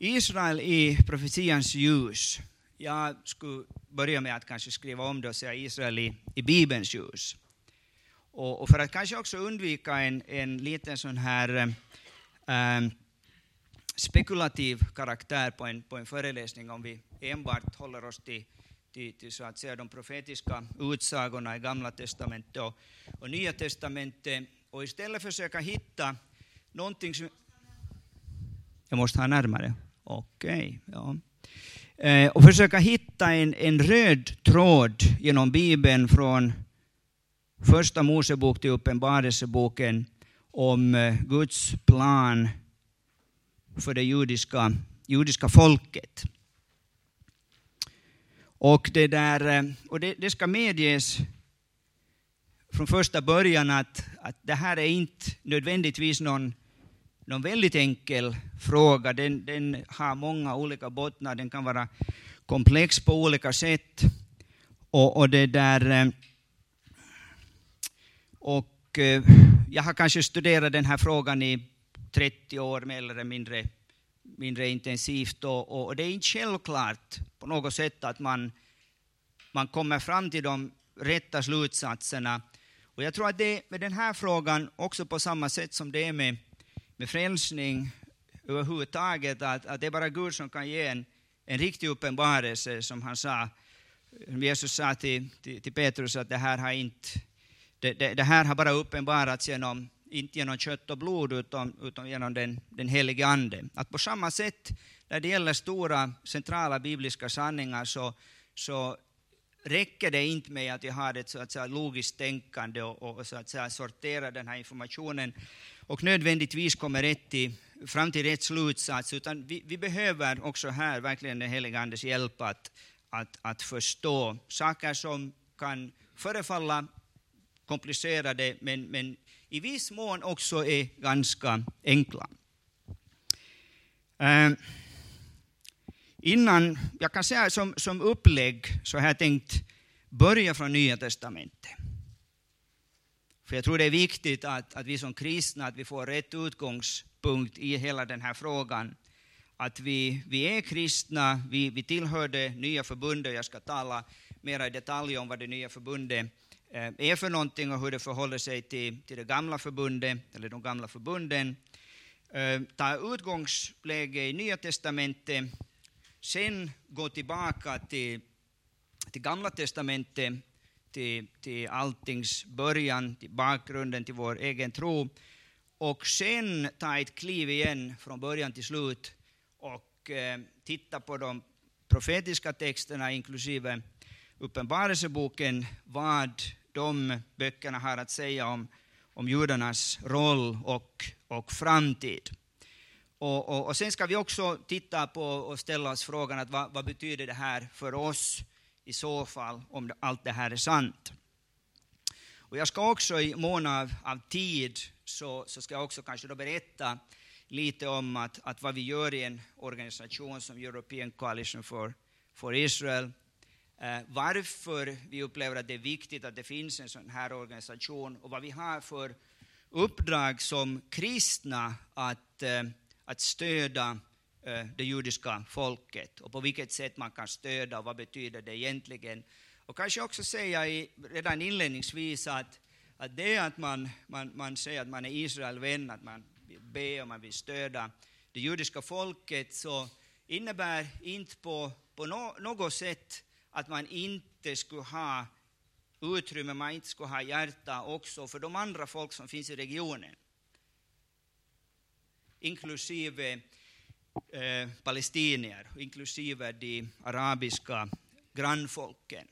Israel i profetians ljus. Jag skulle börja med att kanske skriva om det och säga Israel i Bibelns ljus. Och för att kanske också undvika en liten sån här spekulativ karaktär på en föreläsning, om vi enbart håller oss till så att säga de profetiska utsagorna i Gamla Testamentet och Nya Testamentet, och istället försöka hitta någonting som... Jag måste ha närmare. Okej, ja. Och försöka hitta en röd tråd genom Bibeln från Första Mosebok till Uppenbarelseboken om Guds plan för det judiska folket. Och det ska medges från första början att det här är inte nödvändigtvis någon väldigt enkel fråga. Den har många olika bottnar, den kan vara komplex på olika sätt. Och jag har kanske studerat den här frågan i 30 år mer eller mindre intensivt, och det är inte självklart på något sätt att man kommer fram till de rätta slutsatserna. Och jag tror att det med den här frågan också på samma sätt som det är med frälsning överhuvudtaget, att det är bara Gud som kan ge en riktig uppenbarelse, som han sa. Jesus sa till Petrus att det här har bara uppenbarats inte genom kött och blod utan genom den helige ande. Att på samma sätt när det gäller stora centrala bibliska sanningar så räcker det inte med att vi har ett så att säga logiskt tänkande och så att säga sortera den här informationen och nödvändigtvis kommer fram till rätt slutsats, utan vi behöver också här verkligen den helige andes hjälp att förstå saker som kan förefalla komplicerade men i viss mån också är ganska enkla. Innan jag kan säga som upplägg så har jag tänkt börja från Nya Testamentet. För jag tror det är viktigt att vi som kristna, att vi får rätt utgångspunkt i hela den här frågan. Att vi är kristna, vi tillhör det nya förbundet. Jag ska tala mer i detalj om vad det nya förbundet är för någonting och hur det förhåller sig till det gamla förbundet eller de gamla förbunden. Ta utgångsläge i Nya Testamentet, sen gå tillbaka till Gamla Testamentet, till alltings början, till bakgrunden till vår egen tro, och sen ta ett kliv igen från början till slut och titta på de profetiska texterna inklusive Uppenbarelseboken, vad de böckerna har att säga om judarnas roll och framtid. Och sen ska vi också titta på och ställa oss frågan att vad betyder det här för oss i så fall, om allt det här är sant. Och jag ska också i mån av tid så ska jag också kanske då berätta lite om att vad vi gör i en organisation som European Coalition for Israel. Varför vi upplever att det är viktigt att det finns en sån här organisation och vad vi har för uppdrag som kristna att stödja det judiska folket och på vilket sätt man kan stödja och vad betyder det egentligen. Och kanske också säga redan inledningsvis att det att man säger att man är Israelvän, att man vill be och man vill stödja det judiska folket, så innebär inte på något sätt att man inte skulle ha utrymme, man inte skulle ha hjärta också för de andra folk som finns i regionen. Inklusive palestinier, inklusive de arabiska grannfolken.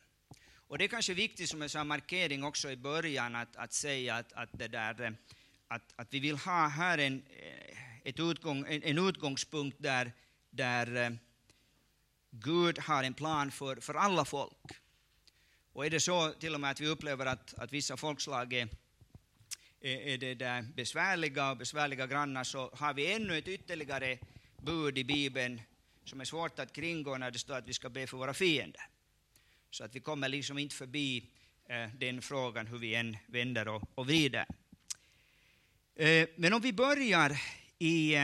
Och det är kanske viktigt som en sån markering också i början att säga att vi vill ha här en utgångspunkt där Gud har en plan för alla folk. Och är det så till och med att vi upplever att vissa folkslag är det där besvärliga grannar, så har vi ännu ett ytterligare bud i Bibeln som är svårt att kringgå när det står att vi ska be för våra fiender. Så att vi kommer liksom inte förbi den frågan hur vi än vänder och vrider. Men om vi börjar i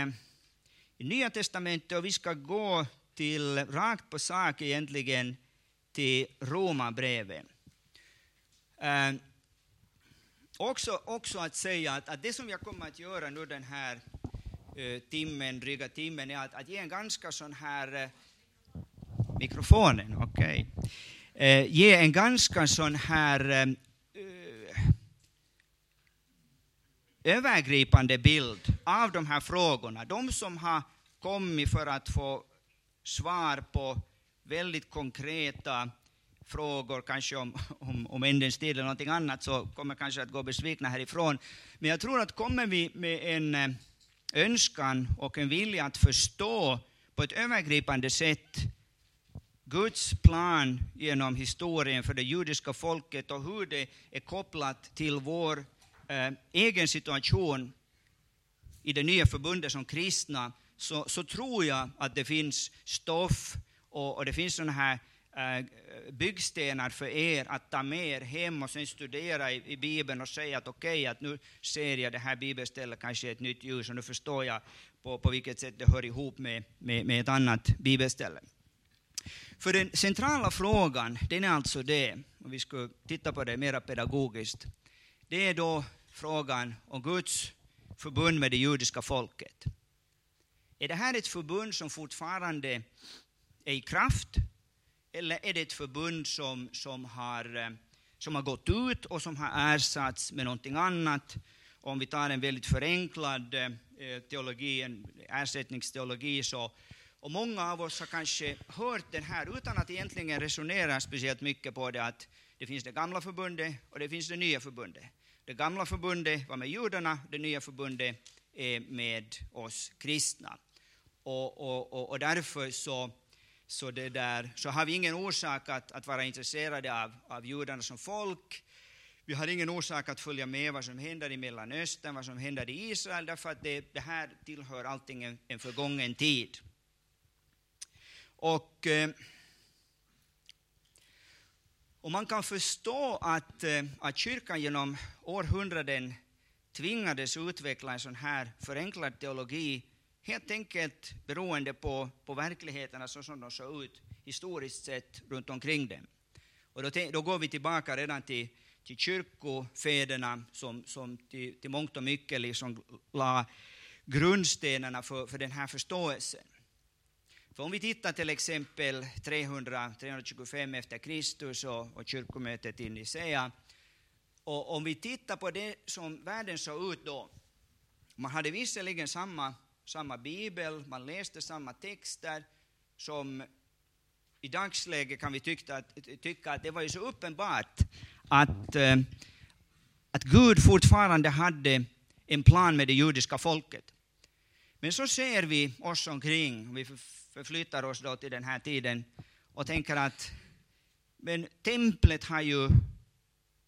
i Nya Testamentet, och vi ska gå till, rakt på sak egentligen, till Romarbrevet. Också att säga att det som jag kommer att göra nu den här dryga timmen är att ge en ganska sån här mikrofonen, okej. Ge en ganska sån här övergripande bild av de här frågorna. De som har kommit för att få svar på väldigt konkreta frågor, kanske om ändens tid eller någonting annat, så kommer kanske att gå besvikna härifrån. Men jag tror att kommer vi med en önskan och en vilja att förstå på ett övergripande sätt Guds plan genom historien för det judiska folket och hur det är kopplat till vår egen situation i det nya förbundet som kristna, så tror jag att det finns stoff och det finns sådana här byggstenar för er att ta med er hem och sen studera i Bibeln och säga att okej, att nu ser jag det här bibelstället kanske ett nytt ljus och nu förstår jag på vilket sätt det hör ihop med ett annat bibelställe. För den centrala frågan, den är alltså det, och vi ska titta på det mer pedagogiskt, det är då frågan om Guds förbund med det judiska folket. Är det här ett förbund som fortfarande är i kraft? Eller är det ett förbund som har gått ut och som har ersatts med någonting annat? Om vi tar en väldigt förenklad teologi, en ersättningsteologi, så, och många av oss har kanske hört den här utan att egentligen resonera speciellt mycket på det, att det finns det gamla förbundet och det finns det nya förbundet. Det gamla förbundet var med judarna, det nya förbundet är med oss kristna. Och därför så har vi ingen orsak att vara intresserade av judarna som folk. Vi har ingen orsak att följa med vad som händer i Mellanöstern, vad som händer i Israel, därför att det här tillhör allting en förgången tid. Och man kan förstå att kyrkan genom århundraden tvingades utveckla en sån här förenklad teologi, helt enkelt beroende på verkligheterna så som de såg ut historiskt sett runt omkring dem. Och då går vi tillbaka redan till kyrkofäderna som till mångt och mycket liksom la grundstenarna för den här förståelsen. För om vi tittar till exempel 325 efter Kristus och kyrkomötet i Nicea, och om vi tittar på det som världen såg ut då, man hade visserligen samma bibel, man läste samma texter som i dagsläget kan vi tycka att det var ju så uppenbart att Gud fortfarande hade en plan med det judiska folket. Men så ser vi oss omkring, vi förflyttar oss då till den här tiden och tänker att men templet har ju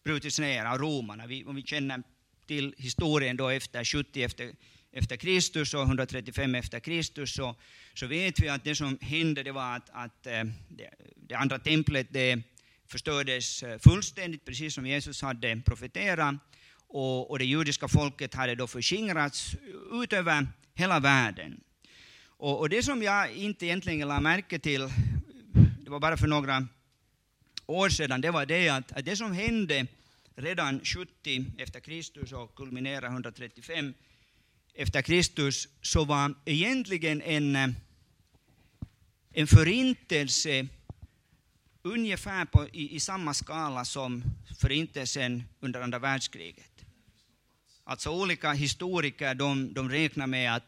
brutits ner av romarna. Om vi känner till historien då efter 70 efter Kristus och 135 efter Kristus, så vet vi att det som hände, det var att det andra templet, det förstördes fullständigt, precis som Jesus hade profeterat, och det judiska folket hade då förskingrats utöver hela världen. Och det som jag inte egentligen lade märke till, det var bara för några år sedan, det var det att det som hände redan 70 efter Kristus och kulminerade 135 efter Kristus, så var egentligen en förintelse ungefär i samma skala som förintelsen under andra världskriget. Alltså olika historiker de räknar med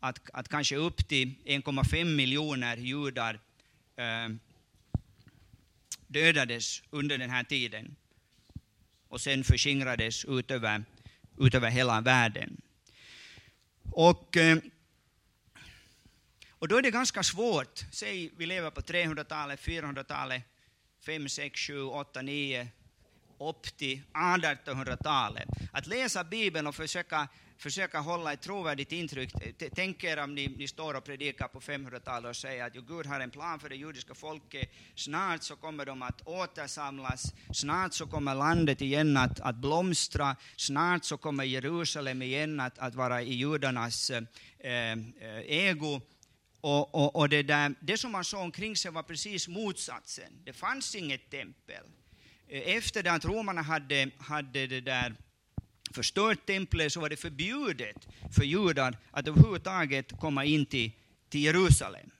att kanske upp till 1,5 miljoner judar dödades under den här tiden och sen förskingrades utöver hela världen. Och då är det ganska svårt. Säg vi lever på 300-talet, 400-talet, 5, 6, 7, 8, 9 upp till 1800-talet. Att läsa Bibeln och försöka försöka hålla ett trovärdigt intryck. Tänk er om ni står och predikar på 500-talet och säger att Gud har en plan för det judiska folket. Snart så kommer de att återsamlas. Snart så kommer landet igen att blomstra. Snart så kommer Jerusalem igen att vara i judarnas ego. Och det som man såg omkring sig var precis motsatsen. Det fanns inget tempel. Efter det att romarna hade det där förstört templet, så var det förbjudet för judar att överhuvudtaget komma in till Jerusalem.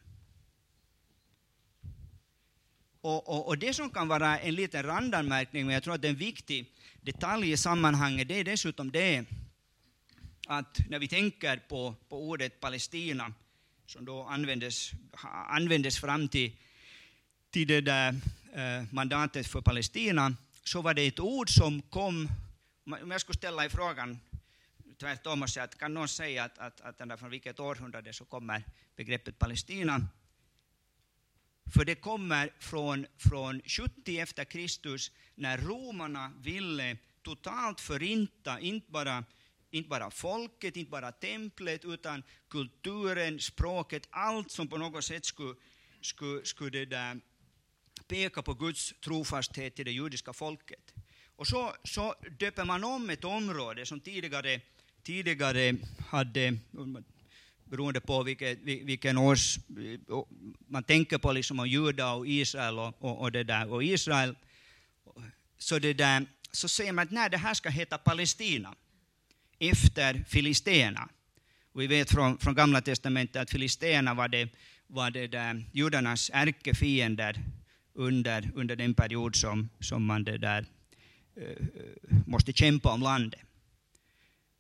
Och det som kan vara en liten randanmärkning, men jag tror att det är en viktig detalj i sammanhanget, det är dessutom det att när vi tänker på ordet Palestina, som då användes fram till det där mandatet för Palestina, så var det ett ord som kom. Om jag skulle ställa i frågan tvärtom och säga att kan någon säga att från vilket århundrade så kommer begreppet Palestina, för det kommer från 70 efter Kristus, när romarna ville totalt förinta inte bara folket, inte bara templet, utan kulturen, språket, allt som på något sätt skulle det där peka på Guds trofasthet till det judiska folket. Och så döper man om ett område som tidigare hade, beroende på vilken års man tänker på, liksom om Juda och Israel och det där, och Israel, så säger man att nej, det här ska heta Palestina, efter filisterna. Och vi vet från Gamla Testamentet att filisterna var det där judarnas ärkefiender under den period som man det där måste kämpa om landet.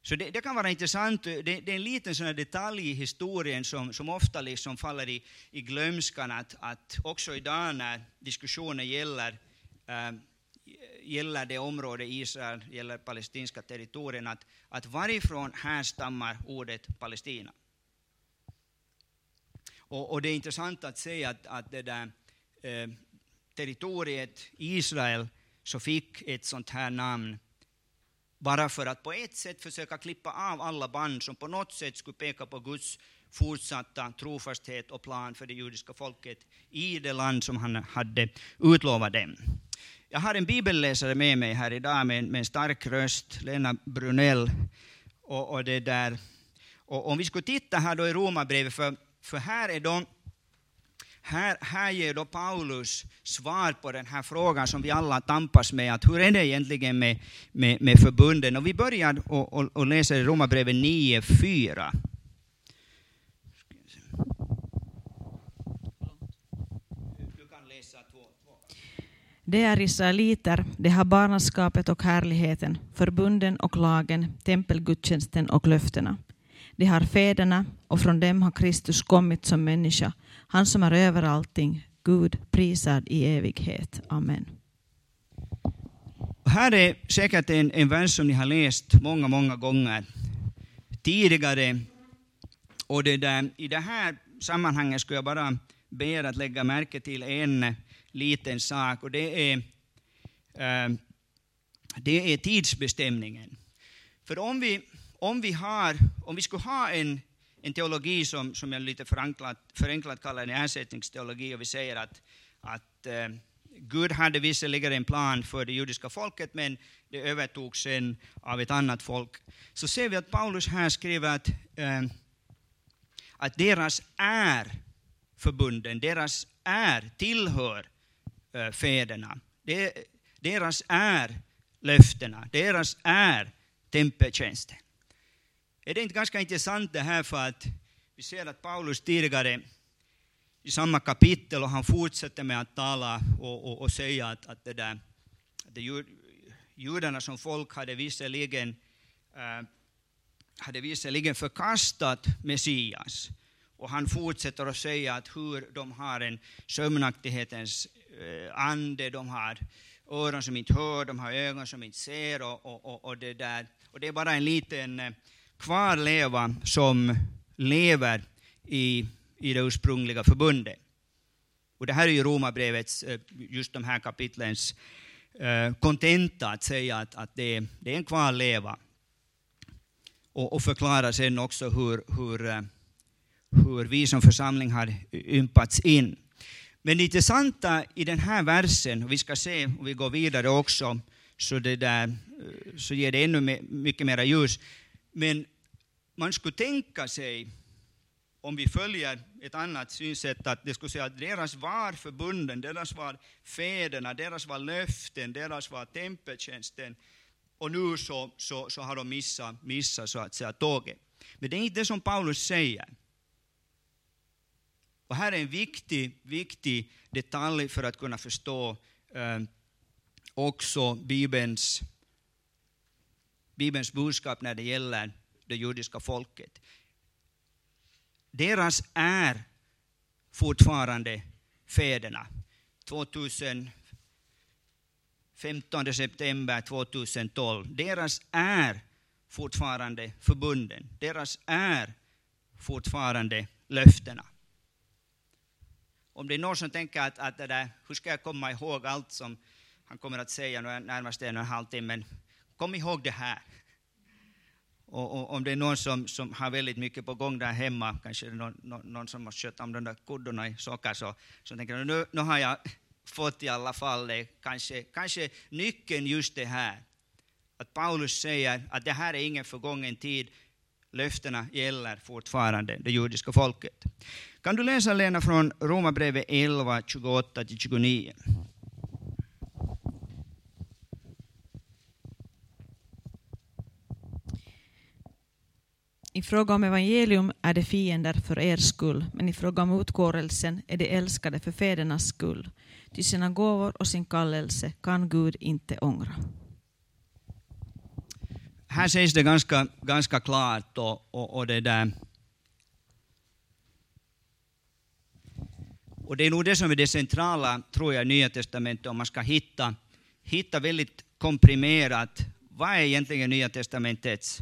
Så det kan vara intressant. Det är en liten sån här detalj i historien som ofta liksom faller i glömskan, att också idag när diskussionen gäller det område Israel, gäller palestinska territorien, att varifrån härstammar ordet Palestina. Och det är intressant att se att det där territoriet Israel så fick ett sånt här namn bara för att på ett sätt försöka klippa av alla band som på något sätt skulle peka på Guds fortsatta trofasthet och plan för det judiska folket i det land som han hade utlovat dem. Jag har en bibelläsare med mig här idag med en stark röst, Lena Brunell. Och det där. Och om vi skulle titta här då i Romarbrevet, för här är då, här ger då Paulus svar på den här frågan som vi alla tampas med, att hur är det egentligen med förbunden. Och vi börjar och läser i Romarbrevet 9:4. Det är israeliter, det har barnaskapet och härligheten, förbunden och lagen, tempelgudstjänsten och löftena. Det har fäderna, och från dem har Kristus kommit som människa, han som är över allting, Gud prisad i evighet. Amen. Här är säkert en vers som ni har läst många, många gånger tidigare. Och det där, i det här sammanhanget skulle jag bara be er att lägga märke till en liten sak, och det är tidsbestämningen. För om vi skulle ha en teologi som jag lite förenklat kallar en ersättningsteologi, och vi säger att Gud hade visserligen en plan för det judiska folket, men det övertogs sen av ett annat folk, så ser vi att Paulus här skriver att deras är förbunden, deras är tillhör fäderna, deras är löftena, deras är tempeltjänsten. Är det inte ganska intressant det här, för att vi ser att Paulus tidigare i samma kapitel, och han fortsätter med att tala och säga att judarna som folk hade visserligen förkastat Messias. Och han fortsätter att säga att hur de har en sömnaktighetens ande, de har öron som inte hör, de har ögon som inte ser och det där. Och det är bara en liten kvarleva som lever i det ursprungliga förbundet. Och det här är ju Romarbrevets, just de här kapitlens kontenta, att säga att det är en kvarleva. och förklara sen också hur vi som församling har ympats in. Men det intressanta i den här versen, och vi ska se om vi går vidare också, så ger det ännu mycket mer ljus. Men man skulle tänka sig, om vi följer ett annat synsätt, att det skulle säga att deras var förbunden, deras var fäderna, deras var löften, deras var tempeltjänsten. Och nu så har de missat så att säga tåget. Men det är inte det som Paulus säger. Och här är en viktig detalj för att kunna förstå också Bibelns budskap när det gäller det judiska folket. Deras är fortfarande fäderna. 15 september 2012. Deras är fortfarande förbunden. Deras är fortfarande löftena. Om det är någon som tänker att det där, hur ska jag komma ihåg allt som han kommer att säga närmast en och en halv timme, men kom ihåg det här. Och om det är någon som har väldigt mycket på gång där hemma, kanske någon som måste köta om de där kuddorna i socker, så tänker jag, nu har jag fått i alla fall kanske nyckeln just det här. Att Paulus säger att det här är ingen förgången tid. Löftena gäller fortfarande det judiska folket. Kan du läsa, Lena, från Romarbrevet 11, 28-29? I fråga om evangelium är det fiender för er skull, men i fråga om utkårelsen är det älskade för fädernas skull. Till sina gåvor och sin kallelse kan Gud inte ångra. Här sägs det ganska klart och det där. Och det är nog det som är det centrala, tror jag, i Nya Testamentet, om man ska hitta väldigt komprimerat vad är egentligen Nya Testamentets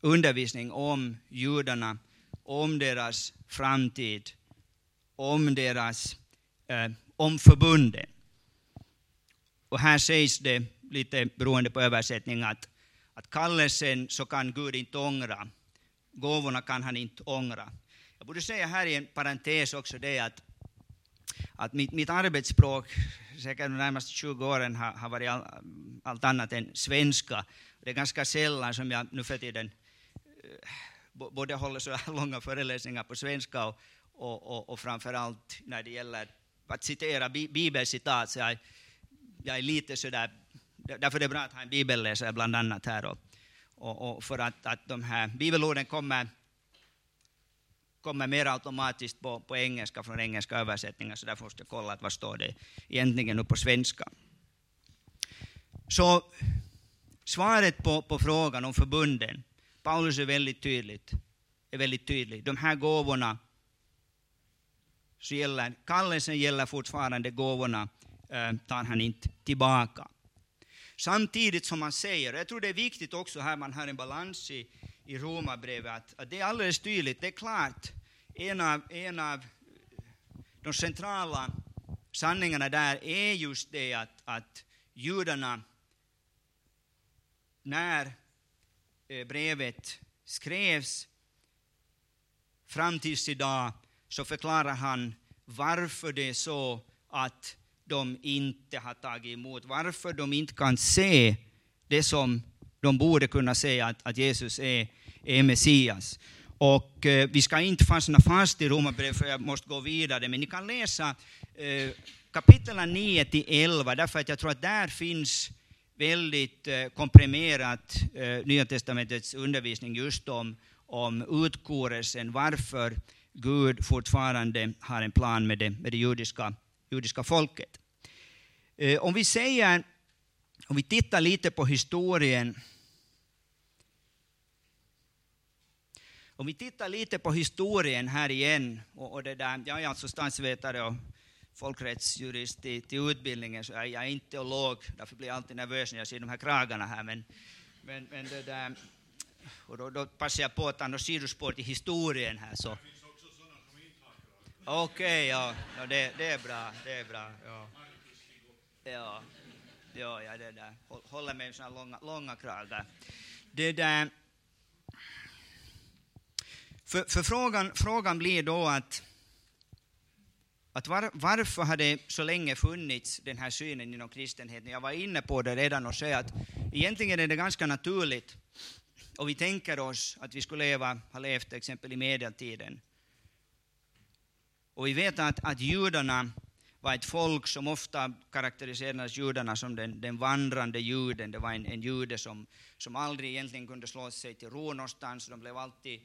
undervisning om judarna, om deras framtid, om deras om förbunden. Och här sägs det, lite beroende på översättning, att kallelsen så kan Gud inte ångra. Gåvorna kan han inte ångra. Jag borde säga här i en parentes också det att mitt arbetsspråk säkert de närmaste 20 åren har varit allt annat än svenska. Det är ganska sällan som jag nu för tiden både håller så här långa föreläsningar på svenska och framförallt när det gäller att citera bibelcitat. Så jag är lite sådär. Därför är det bra att ha en bibelläsare bland annat här. Och för att de här bibelorden kommer mer automatiskt på engelska från engelska översättningar. Så därför måste jag kolla vad står det egentligen nu på svenska. Så svaret på frågan om förbunden. Paulus är väldigt tydlig. De här gåvorna så gäller, kallelsen gäller fortfarande, gåvorna tar han inte tillbaka. Samtidigt som man säger, jag tror det är viktigt också här man har en balans i Romarbrevet, att det är alldeles tydligt, det är klart, en av de centrala sanningarna där är just det att judarna, när brevet skrevs fram tills idag, så förklarar han varför det är så att de inte har tagit emot, varför de inte kan se det som de borde kunna se, att Jesus är Messias. Och vi ska inte fastna fast i Romarbrevet, för jag måste gå vidare, men ni kan läsa kapitlen 9-11, därför att jag tror att där finns väldigt komprimerat Nya Testamentets undervisning just om utkårelsen, varför Gud fortfarande har en plan med det judiska folket. Om vi tittar lite på historien. Om vi tittar lite på historien här igen. Och det där, jag är alltså statsvetare och folkrättsjurist till utbildningen. Så jag är inte teolog. Därför blir jag alltid nervös när jag ser de här kragarna här. Men det där, och då passar jag på att ta något sidospår till historien här. Så. Okej, ja. No, det är bra, Ja. Ja, det där. Håller med såna långa kragar. Det där. För frågan blir då att varför har det så länge funnits den här synen inom kristenheten? Jag var inne på det redan och säger att egentligen är det ganska naturligt. Och vi tänker oss att vi skulle ha levt till exempel i medeltiden. Och vi vet att judarna var ett folk som ofta karaktäriserades judarna som den vandrande juden. Det var en jude som aldrig egentligen kunde slå sig till ro någonstans. De blev alltid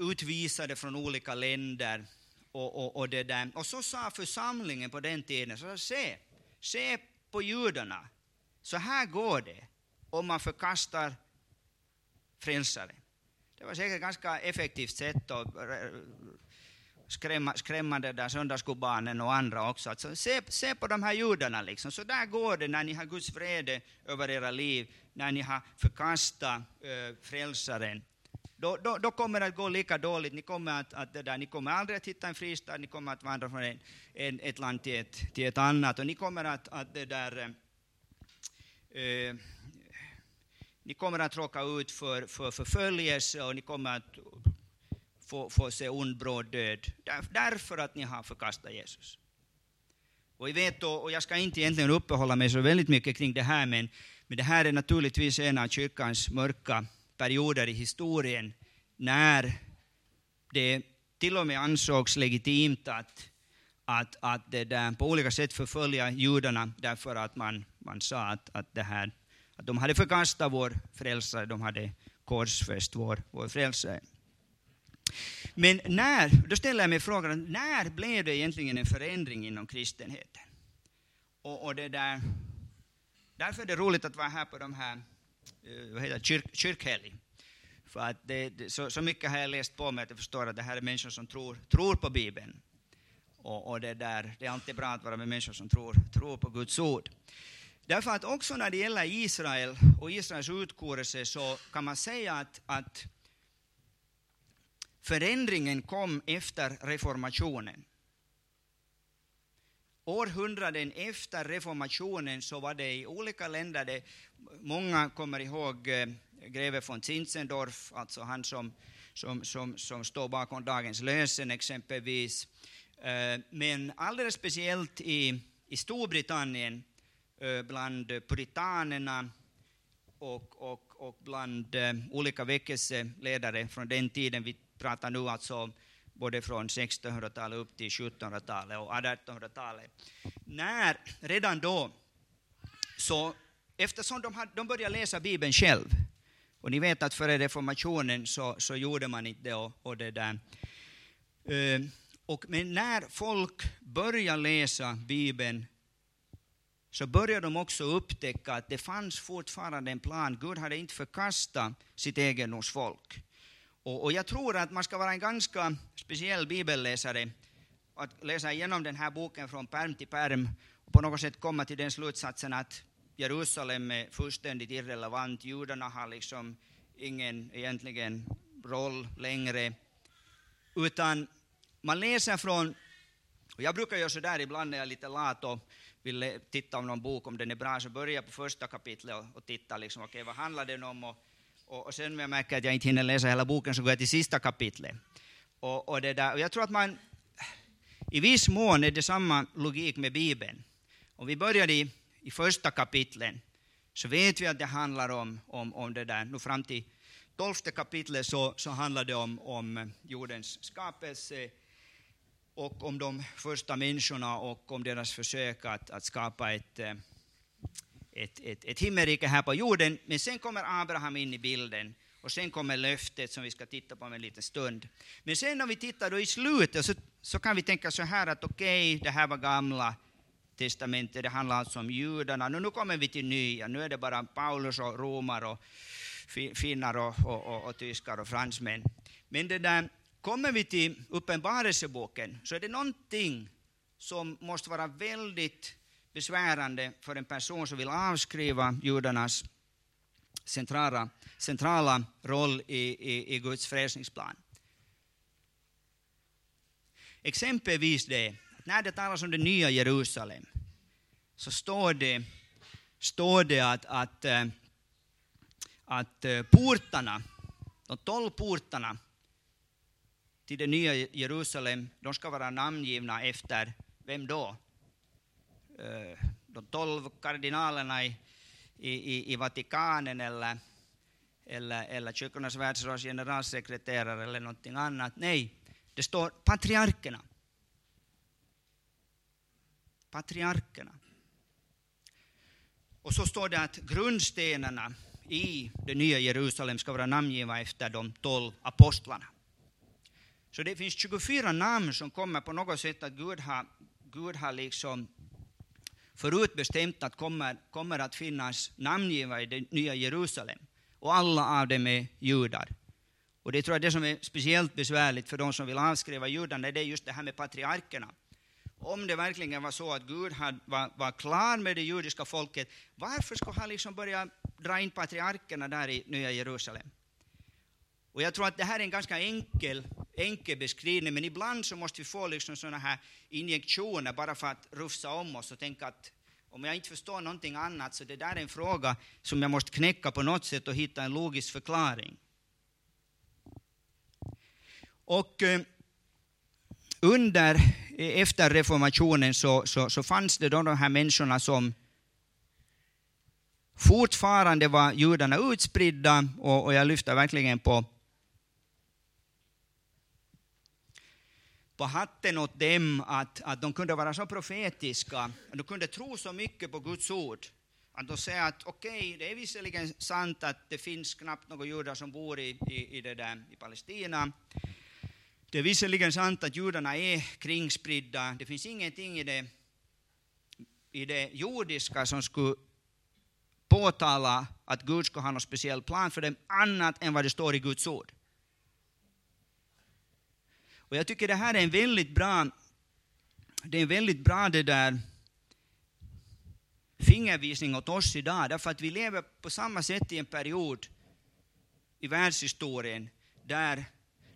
utvisade från olika länder. Och så sa församlingen på den tiden, så se på judarna, så här går det om man förkastar frälsare. Det var säkert ganska effektivt sätt att skrämma det där söndagsskobarnen och andra också. Alltså, se på de här judarna liksom. Så där går det när ni har Guds vrede över era liv. När ni har förkastat frälsaren. Då kommer det att gå lika dåligt. Ni kommer ni kommer aldrig att hitta en fristad. Ni kommer att vandra från ett land till ett annat. Och ni kommer ni kommer att råka ut för förföljelse och ni kommer att få se ond bråd död. Därför att ni har förkastat Jesus. Och jag vet, och jag ska inte egentligen uppehålla mig så väldigt mycket kring det här. Men det här är naturligtvis en av kyrkans mörka perioder i historien. När det till och med ansågs legitimt att det där på olika sätt förfölja judarna. Därför att man sa att det här... Att de hade förkastat vår frälsare, de hade korsfäst vår frälsare. Men då ställer jag mig frågan, när blev det egentligen en förändring inom kristenheten? Och det där, därför är det roligt att vara här på de här kyrkhelg. För att så mycket har jag läst på mig att jag förstår att det här är människor som tror på Bibeln. Och det är alltid bra att vara med människor som tror på Guds ord. Därför att också när det gäller Israel och Israels utkårelse så kan man säga att förändringen kom efter reformationen. Århundraden efter reformationen så var det i olika länder, många kommer ihåg greve von Zinzendorf, alltså han som står bakom dagens lösen exempelvis. Men alldeles speciellt i Storbritannien, bland puritanerna och bland olika väckelseledare från den tiden. Vi pratar nu alltså både från 1600-talet upp till 1700-talet och 1800-talet. Redan då, så, eftersom de började läsa Bibeln själv, och ni vet att före reformationen så gjorde man inte det och det där. Men när folk började läsa Bibeln så började de också upptäcka att det fanns fortfarande en plan. Gud hade inte förkastat sitt egendomsfolk. Och jag tror att man ska vara en ganska speciell bibelläsare att läsa igenom den här boken från pärm till pärm och på något sätt komma till den slutsatsen att Jerusalem är fullständigt irrelevant. Judarna har liksom ingen egentligen roll längre. Utan man läser från... Och jag brukar göra så där ibland när jag är lite lat och vill titta om någon bok, om den är bra, så börjar jag på första kapitlet och titta liksom, okej, vad handlar den om? Och sen när jag märker att jag inte hinner läsa hela boken så går jag till sista kapitlet. Och jag tror att man i viss mån är det samma logik med Bibeln. Om vi börjar i första kapitlet så vet vi att det handlar om det där. Nu fram till 12:e kapitlet så handlar det om jordens skapelse och om de första människorna och om deras försök att skapa ett himmelrike här på jorden. Men sen kommer Abraham in i bilden och sen kommer löftet som vi ska titta på om en liten stund. Men sen när vi tittar då i slutet så kan vi tänka så här att okej, det här var Gamla Testamentet, det handlar alltså om judarna. Nu kommer vi till nya, nu är det bara Paulus och romar och finnar och tyskar och fransmän. Men det där... Kommer vi till Uppenbarelseboken så är det någonting som måste vara väldigt besvärande för en person som vill avskriva judarnas centrala roll i Guds frälsningsplan. Exempelvis det, att när det talas om det nya Jerusalem så står det att portarna De 12 portarna till det nya Jerusalem, de ska vara namngivna efter vem då? De 12 kardinalerna i Vatikanen eller kyrkornas världsråds generalsekreterare eller någonting annat. Nej, det står patriarkerna. Patriarkerna. Och så står det att grundstenarna i det nya Jerusalem ska vara namngivna efter de 12 apostlarna. Så det finns 24 namn som kommer på något sätt att Gud har liksom förutbestämt att kommer att finnas namngivna i det nya Jerusalem. Och alla av dem är judar. Och det tror jag det som är speciellt besvärligt för de som vill avskriva judarna, det är just det här med patriarkerna. Om det verkligen var så att Gud var klar med det judiska folket, varför skulle han liksom börja dra in patriarkerna där i nya Jerusalem? Och jag tror att det här är en ganska enkel beskrivning, men ibland så måste vi få liksom sådana här injektioner bara för att rufsa om oss och tänka att om jag inte förstår någonting annat så det där är en fråga som jag måste knäcka på något sätt och hitta en logisk förklaring. Och efter reformationen så fanns det de här människorna som fortfarande var judarna utspridda, och jag lyfter verkligen på hatten åt dem att de kunde vara så profetiska, att de kunde tro så mycket på Guds ord att de säger att okej, det är visserligen sant att det finns knappt några judar som bor i Palestina. Det är visserligen sant att judarna är kringspridda. Det finns ingenting i det jordiska som skulle påtala att Gud ska ha någon speciell plan för dem annat än vad det står i Guds ord. Och jag tycker det här är en väldigt bra, det där fingervisning åt oss idag. Därför att vi lever på samma sätt i en period i världshistorien där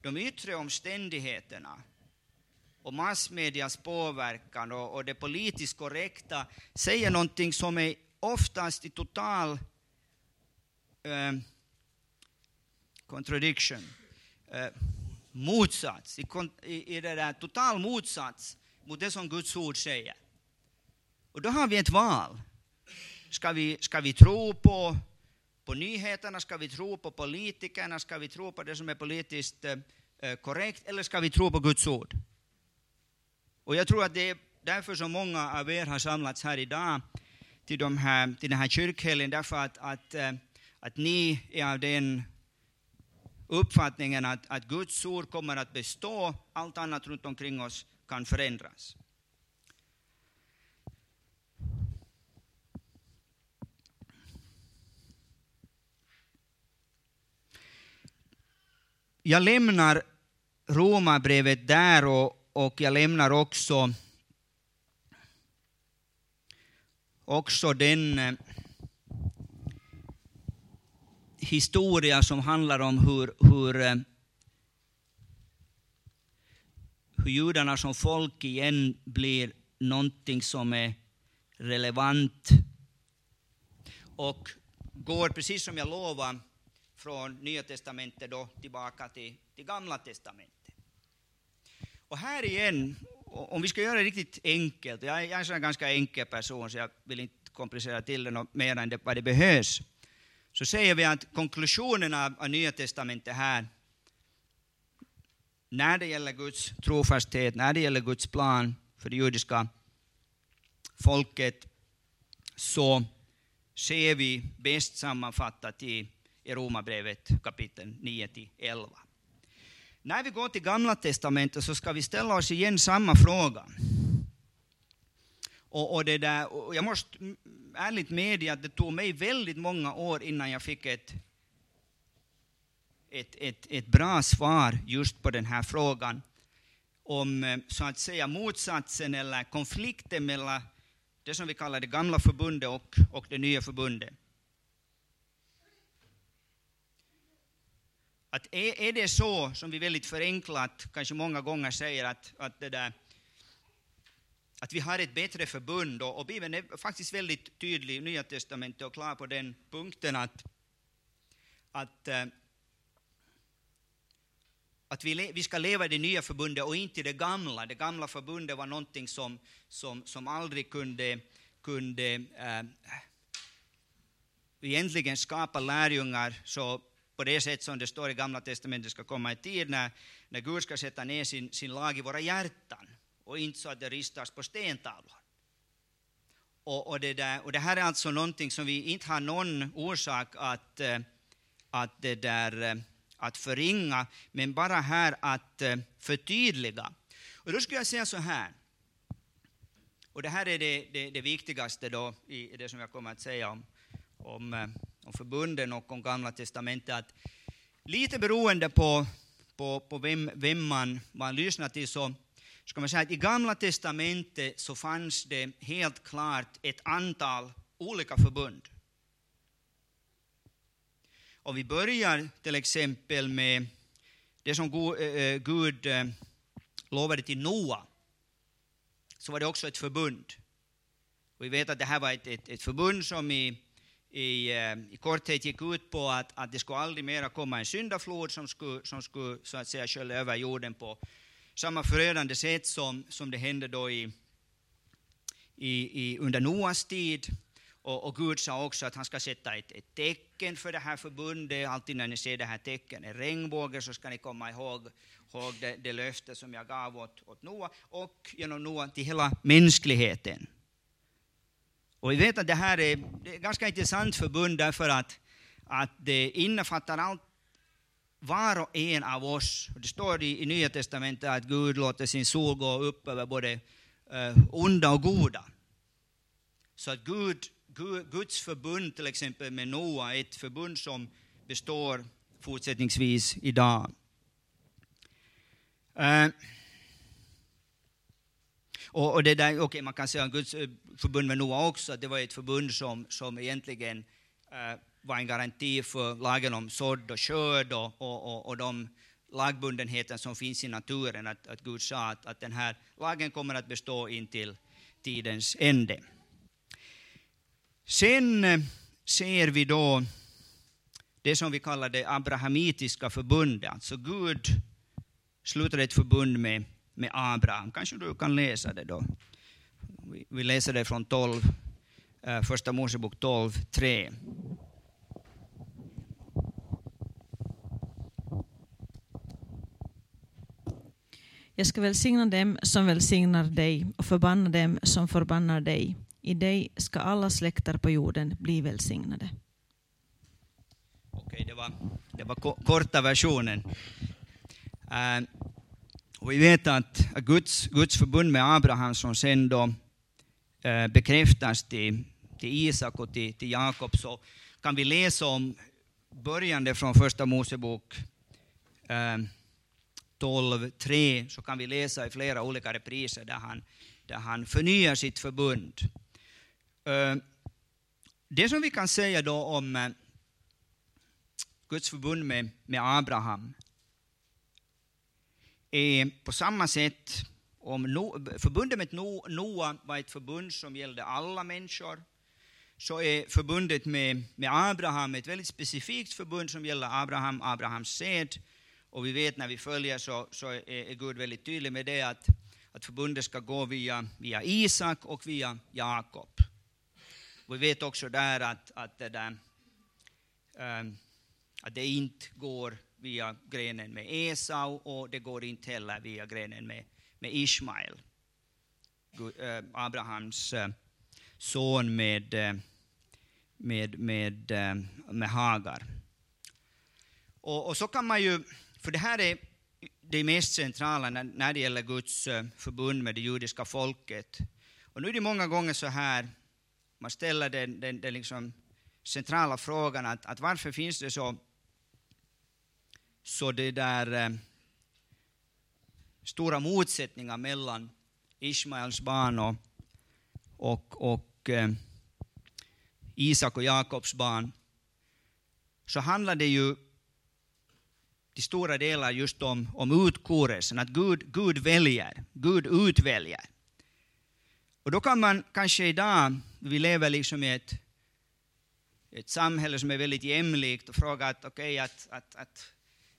de yttre omständigheterna och massmedias påverkan och det politiskt korrekta säger någonting som är oftast i total contradiction, motsats, i det där total motsats mot det som Guds ord säger. Och då har vi ett val. Ska vi tro på nyheterna, ska vi tro på politikerna, ska vi tro på det som är politiskt korrekt, eller ska vi tro på Guds ord? Och jag tror att det är därför som många av er har samlats här idag till den här kyrkhelgen, därför att ni är av den uppfattningen att Guds ord kommer att bestå, allt annat runt omkring oss kan förändras. Jag lämnar Romarbrevet där och jag lämnar också den historia som handlar om hur judarna som folk igen blir någonting som är relevant. Och går precis som jag lovar från Nya Testamentet då tillbaka till Gamla Testamentet. Och här igen, om vi ska göra det riktigt enkelt, jag är en ganska enkel person så jag vill inte komplicera till det mer än vad det behövs, så säger vi att konklusionen av Nya Testamentet här, när det gäller Guds trofasthet, när det gäller Guds plan för det judiska folket, så ser vi bäst sammanfattat i Romarbrevet kapitel 9-11. När vi går till Gamla Testamentet så ska vi ställa oss igen samma fråga. Och jag måste ärligt medge att det tog mig väldigt många år innan jag fick ett bra svar just på den här frågan. Om så att säga motsatsen eller konflikten mellan det som vi kallar det gamla förbundet och det nya förbundet. Att är det så som vi väldigt förenklat kanske många gånger säger att vi har ett bättre förbund, och Bibeln är faktiskt väldigt tydlig i Nya Testamentet och klar på den punkten att Att vi ska leva i det nya förbundet och inte i det gamla. Det gamla förbundet var någonting som aldrig kunde egentligen skapa lärjungar så på det sätt som det står i Gamla Testamentet ska komma en tid när Gud ska sätta ner sin lag i våra hjärtan och inte så att det ristas på stentavlor. Och det här är alltså någonting som vi inte har någon orsak att förringa, men bara här att förtydliga. Och då skulle jag säga så här, och det här är det viktigaste då i det som jag kommer att säga om förbunden och om Gamla Testamentet, att lite beroende på vem man lyssnar till, så ska man säga att i Gamla Testamentet så fanns det helt klart ett antal olika förbund. Om vi börjar till exempel med det som Gud lovade till Noa, så var det också ett förbund. Och vi vet att det här var ett förbund som i korthet gick ut på att det skulle aldrig mera komma en syndaflod som skulle så att säga skölja över jorden på samma förödande sätt som det hände då under Noas tid. Och Gud sa också att han ska sätta ett tecken för det här förbundet. Alltid när ni ser det här tecken i regnbågen så ska ni komma ihåg det löfte som jag gav åt Noa och genom Noa till hela mänskligheten. Och vi vet att det här är ett ganska intressant förbund därför att det innefattar allt, var och en av oss. Det står i Nya Testamentet att Gud låter sin sol gå upp över både onda och goda. Så att Guds förbund till exempel med Noa är ett förbund som består fortsättningsvis idag. Och det där, okej, man kan säga att Guds förbund med Noa också, att det var ett förbund som egentligen var en garanti för lagen om sådd och skörd och de lagbundenheter som finns i naturen. Att Gud sa att den här lagen kommer att bestå in till tidens ände. Sen ser vi då det som vi kallar det abrahamitiska förbundet. Alltså Gud slutade ett förbund med Abraham. Kanske du kan läsa det då. Vi läser det från 12, Första Mosebok 12:3. Jag ska välsigna dem som välsignar dig och förbanna dem som förbannar dig. I dig ska alla släkter på jorden bli välsignade. Okej, det var korta versionen. Och vi vet att Guds förbund med Abraham som sen då bekräftas till Isak och till Jakob, så kan vi läsa om börjande från Första Mosebok 12:3, så kan vi läsa i flera olika repriser där han förnyar sitt förbund. Det som vi kan säga då om Guds förbund med Abraham är på samma sätt om förbundet med Noa var ett förbund som gällde alla människor, så är förbundet med Abraham ett väldigt specifikt förbund som gäller Abrahams säd. Och vi vet när vi följer så är Gud väldigt tydlig med det att förbundet ska gå via Isak och via Jakob. Vi vet också där att det inte går via grenen med Esau, och det går inte heller via grenen med Ismael, Abrahams son med Hagar. Och så kan man ju, för det här är det mest centrala när det gäller Guds förbund med det judiska folket. Och nu är det många gånger så här, man ställer den liksom centrala frågan att varför finns det så det där stora motsättningar mellan Ismaels barn och Isak och Jakobs barn, så handlar det ju i stora delar just om utkårelsen, att Gud väljer, Gud utväljer. Och då kan man kanske idag, vi lever liksom i ett samhälle som är väldigt jämlikt, och fråga att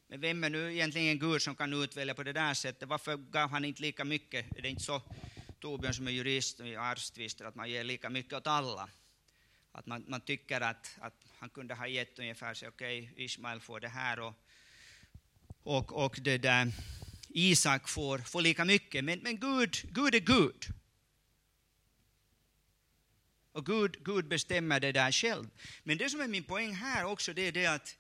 Men vem är nu egentligen Gud som kan utvälja på det där sättet? Varför gav han inte lika mycket? Det är inte så, Torbjörn som är jurist och arvstvister, att man ger lika mycket åt alla. Att man tycker att han kunde ha gett ungefär sig, okej, Ismael får det här och det där Isak får lika mycket. Men Gud är Gud. Och Gud bestämmer det där själv. Men det som är min poäng här också, det är det att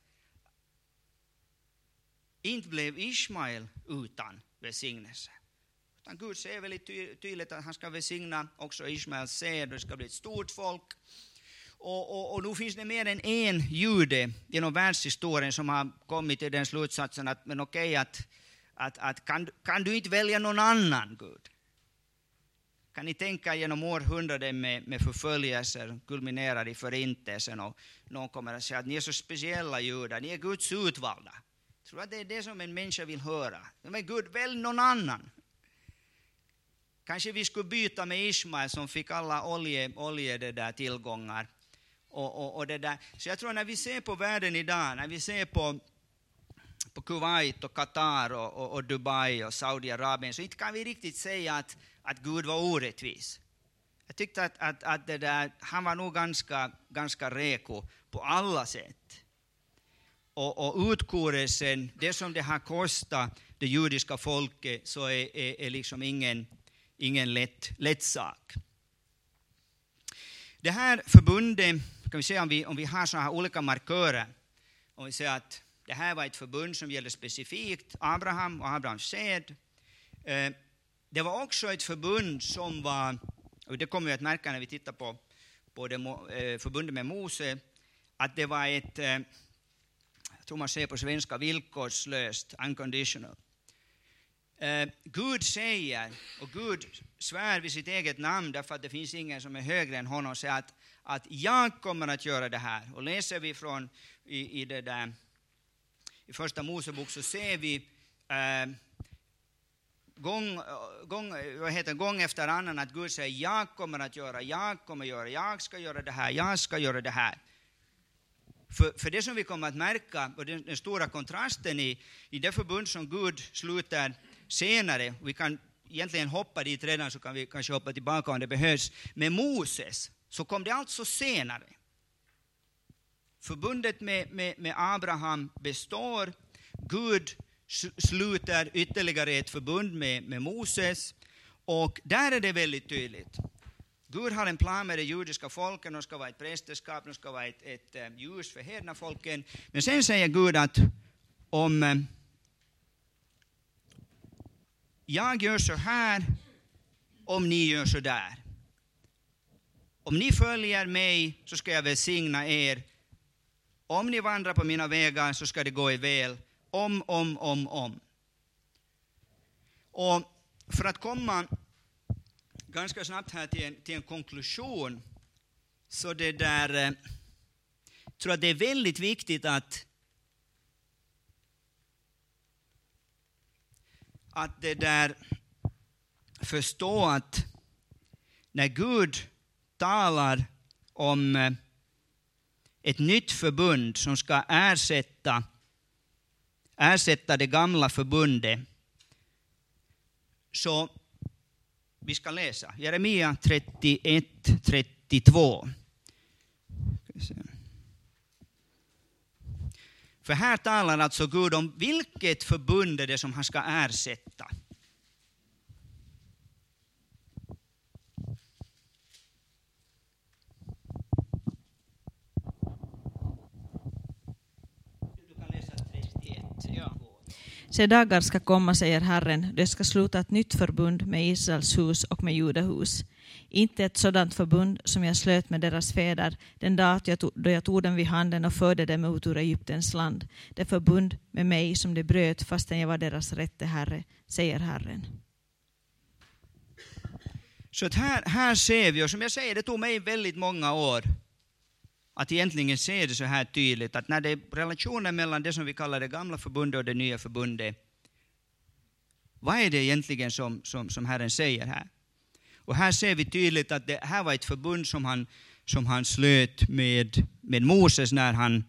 inte blev Ismael utan välsignelse. Utan Gud säger väldigt tydligt att han ska välsigna också Ismaels säd. Det ska bli ett stort folk. Och nu finns det mer än en jude genom världshistorien som har kommit till den slutsatsen att men okej, att kan du inte välja någon annan Gud? Kan ni tänka genom århundraden med förföljelser kulminerar i förintelsen och någon kommer att säga att ni är så speciella judar, ni är Guds utvalda. Jag tror att det är det som en människa vill höra. Men Gud, välj någon annan. Kanske vi skulle byta med Ismael som fick alla oljetillgångar. Och det där. Så jag tror när vi ser på världen idag, när vi ser på Kuwait och Qatar och Dubai och Saudiarabien, så inte kan vi riktigt säga att Gud var orättvis. Jag tyckte att det där, han var nog ganska reko på alla sätt. Och utkorelsen, det som det har kostat det judiska folket, så är liksom ingen lätt sak. Det här förbundet, kan vi se om vi har så här olika markörer, om vi säger att det här var ett förbund som gällde specifikt Abraham och Abrahams säd. Det var också ett förbund som var, och det kommer vi att märka när vi tittar på det, förbundet med Mose, att det var ett, jag tror man säger på svenska, villkorslöst, unconditional. Gud säger, och Gud svär vid sitt eget namn därför att det finns ingen som är högre än honom, säger att jag kommer att göra det här. Och läser vi från i Första Mosebok, så ser vi gång efter annan att Gud säger jag kommer att göra, jag ska göra det här. För det som vi kommer att märka, och den stora kontrasten i det förbund som Gud sluter senare, vi kan egentligen hoppa dit redan, så kan vi kanske hoppa tillbaka om det behövs, med Moses, så kom det alltså senare. Förbundet med Abraham består, Gud sluter ytterligare ett förbund med Moses, och där är det väldigt tydligt. Gud har en plan med det judiska folket, de ska vara ett prästerskap, de ska vara ett ljus för hedna folken. Men sen säger Gud att om jag gör så här, om ni gör så där. Om ni följer mig så ska jag välsigna er. Om ni vandrar på mina vägar så ska det gå i väl. Om. Och för att komma ganska snabbt här till en konklusion, så det där, tror jag det är väldigt viktigt att det där förstå att när Gud talar om ett nytt förbund som ska ersätta det gamla förbundet, så vi ska läsa Jeremia 31-32. För här talar alltså Gud om vilket förbund det är som han ska ersätta. Se dagar ska komma, säger Herren, det ska sluta ett nytt förbund med Israels hus och med Judahus. Inte ett sådant förbund som jag slöt med deras fäder den dag då jag tog dem vid handen och förde dem ut ur Egyptens land. Det förbund med mig som de bröt fastän jag var deras rätte herre, säger Herren. Så att här ser vi, och som jag säger, det tog mig väldigt många år att egentligen ser det så här tydligt, att när det är relationen mellan det som vi kallar det gamla förbundet och det nya förbundet, vad är det egentligen som Herren säger här? Och här ser vi tydligt att det här var ett förbund som han slöt med Moses när han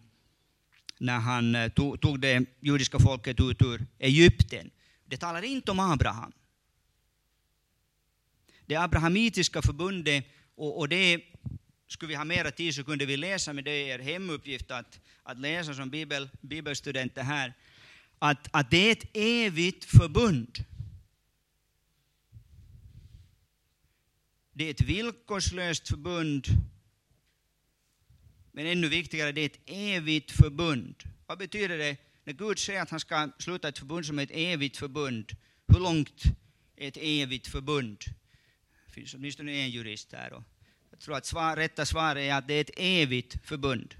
när han tog det judiska folket ut ur Egypten. Det talar inte om Abraham. Det abrahamitiska förbundet, och det skulle vi ha mera tid så kunde vi läsa, men det är er hemuppgift att läsa som bibelstudenter här, att det är ett evigt förbund. Det är ett villkorslöst förbund, men ännu viktigare, det är ett evigt förbund. Vad betyder det när Gud säger att han ska sluta ett förbund som ett evigt förbund? Hur långt är ett evigt förbund? Det finns åtminstone en jurist här, och jag tror att rätta svar är att det är ett evigt förbund.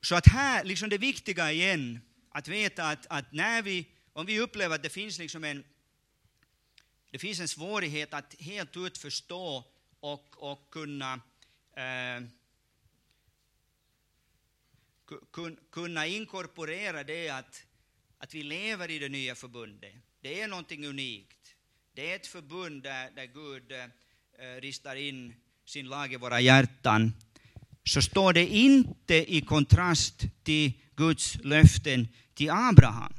Så att här liksom det viktiga igen att veta att när om vi upplever att det finns liksom en svårighet att helt ut förstå och kunna inkorporera det att vi lever i det nya förbundet. Det är någonting unikt. Det är ett förbund där Gud ristar in sin lag i våra hjärtan. Så står det inte i kontrast till Guds löften till Abraham.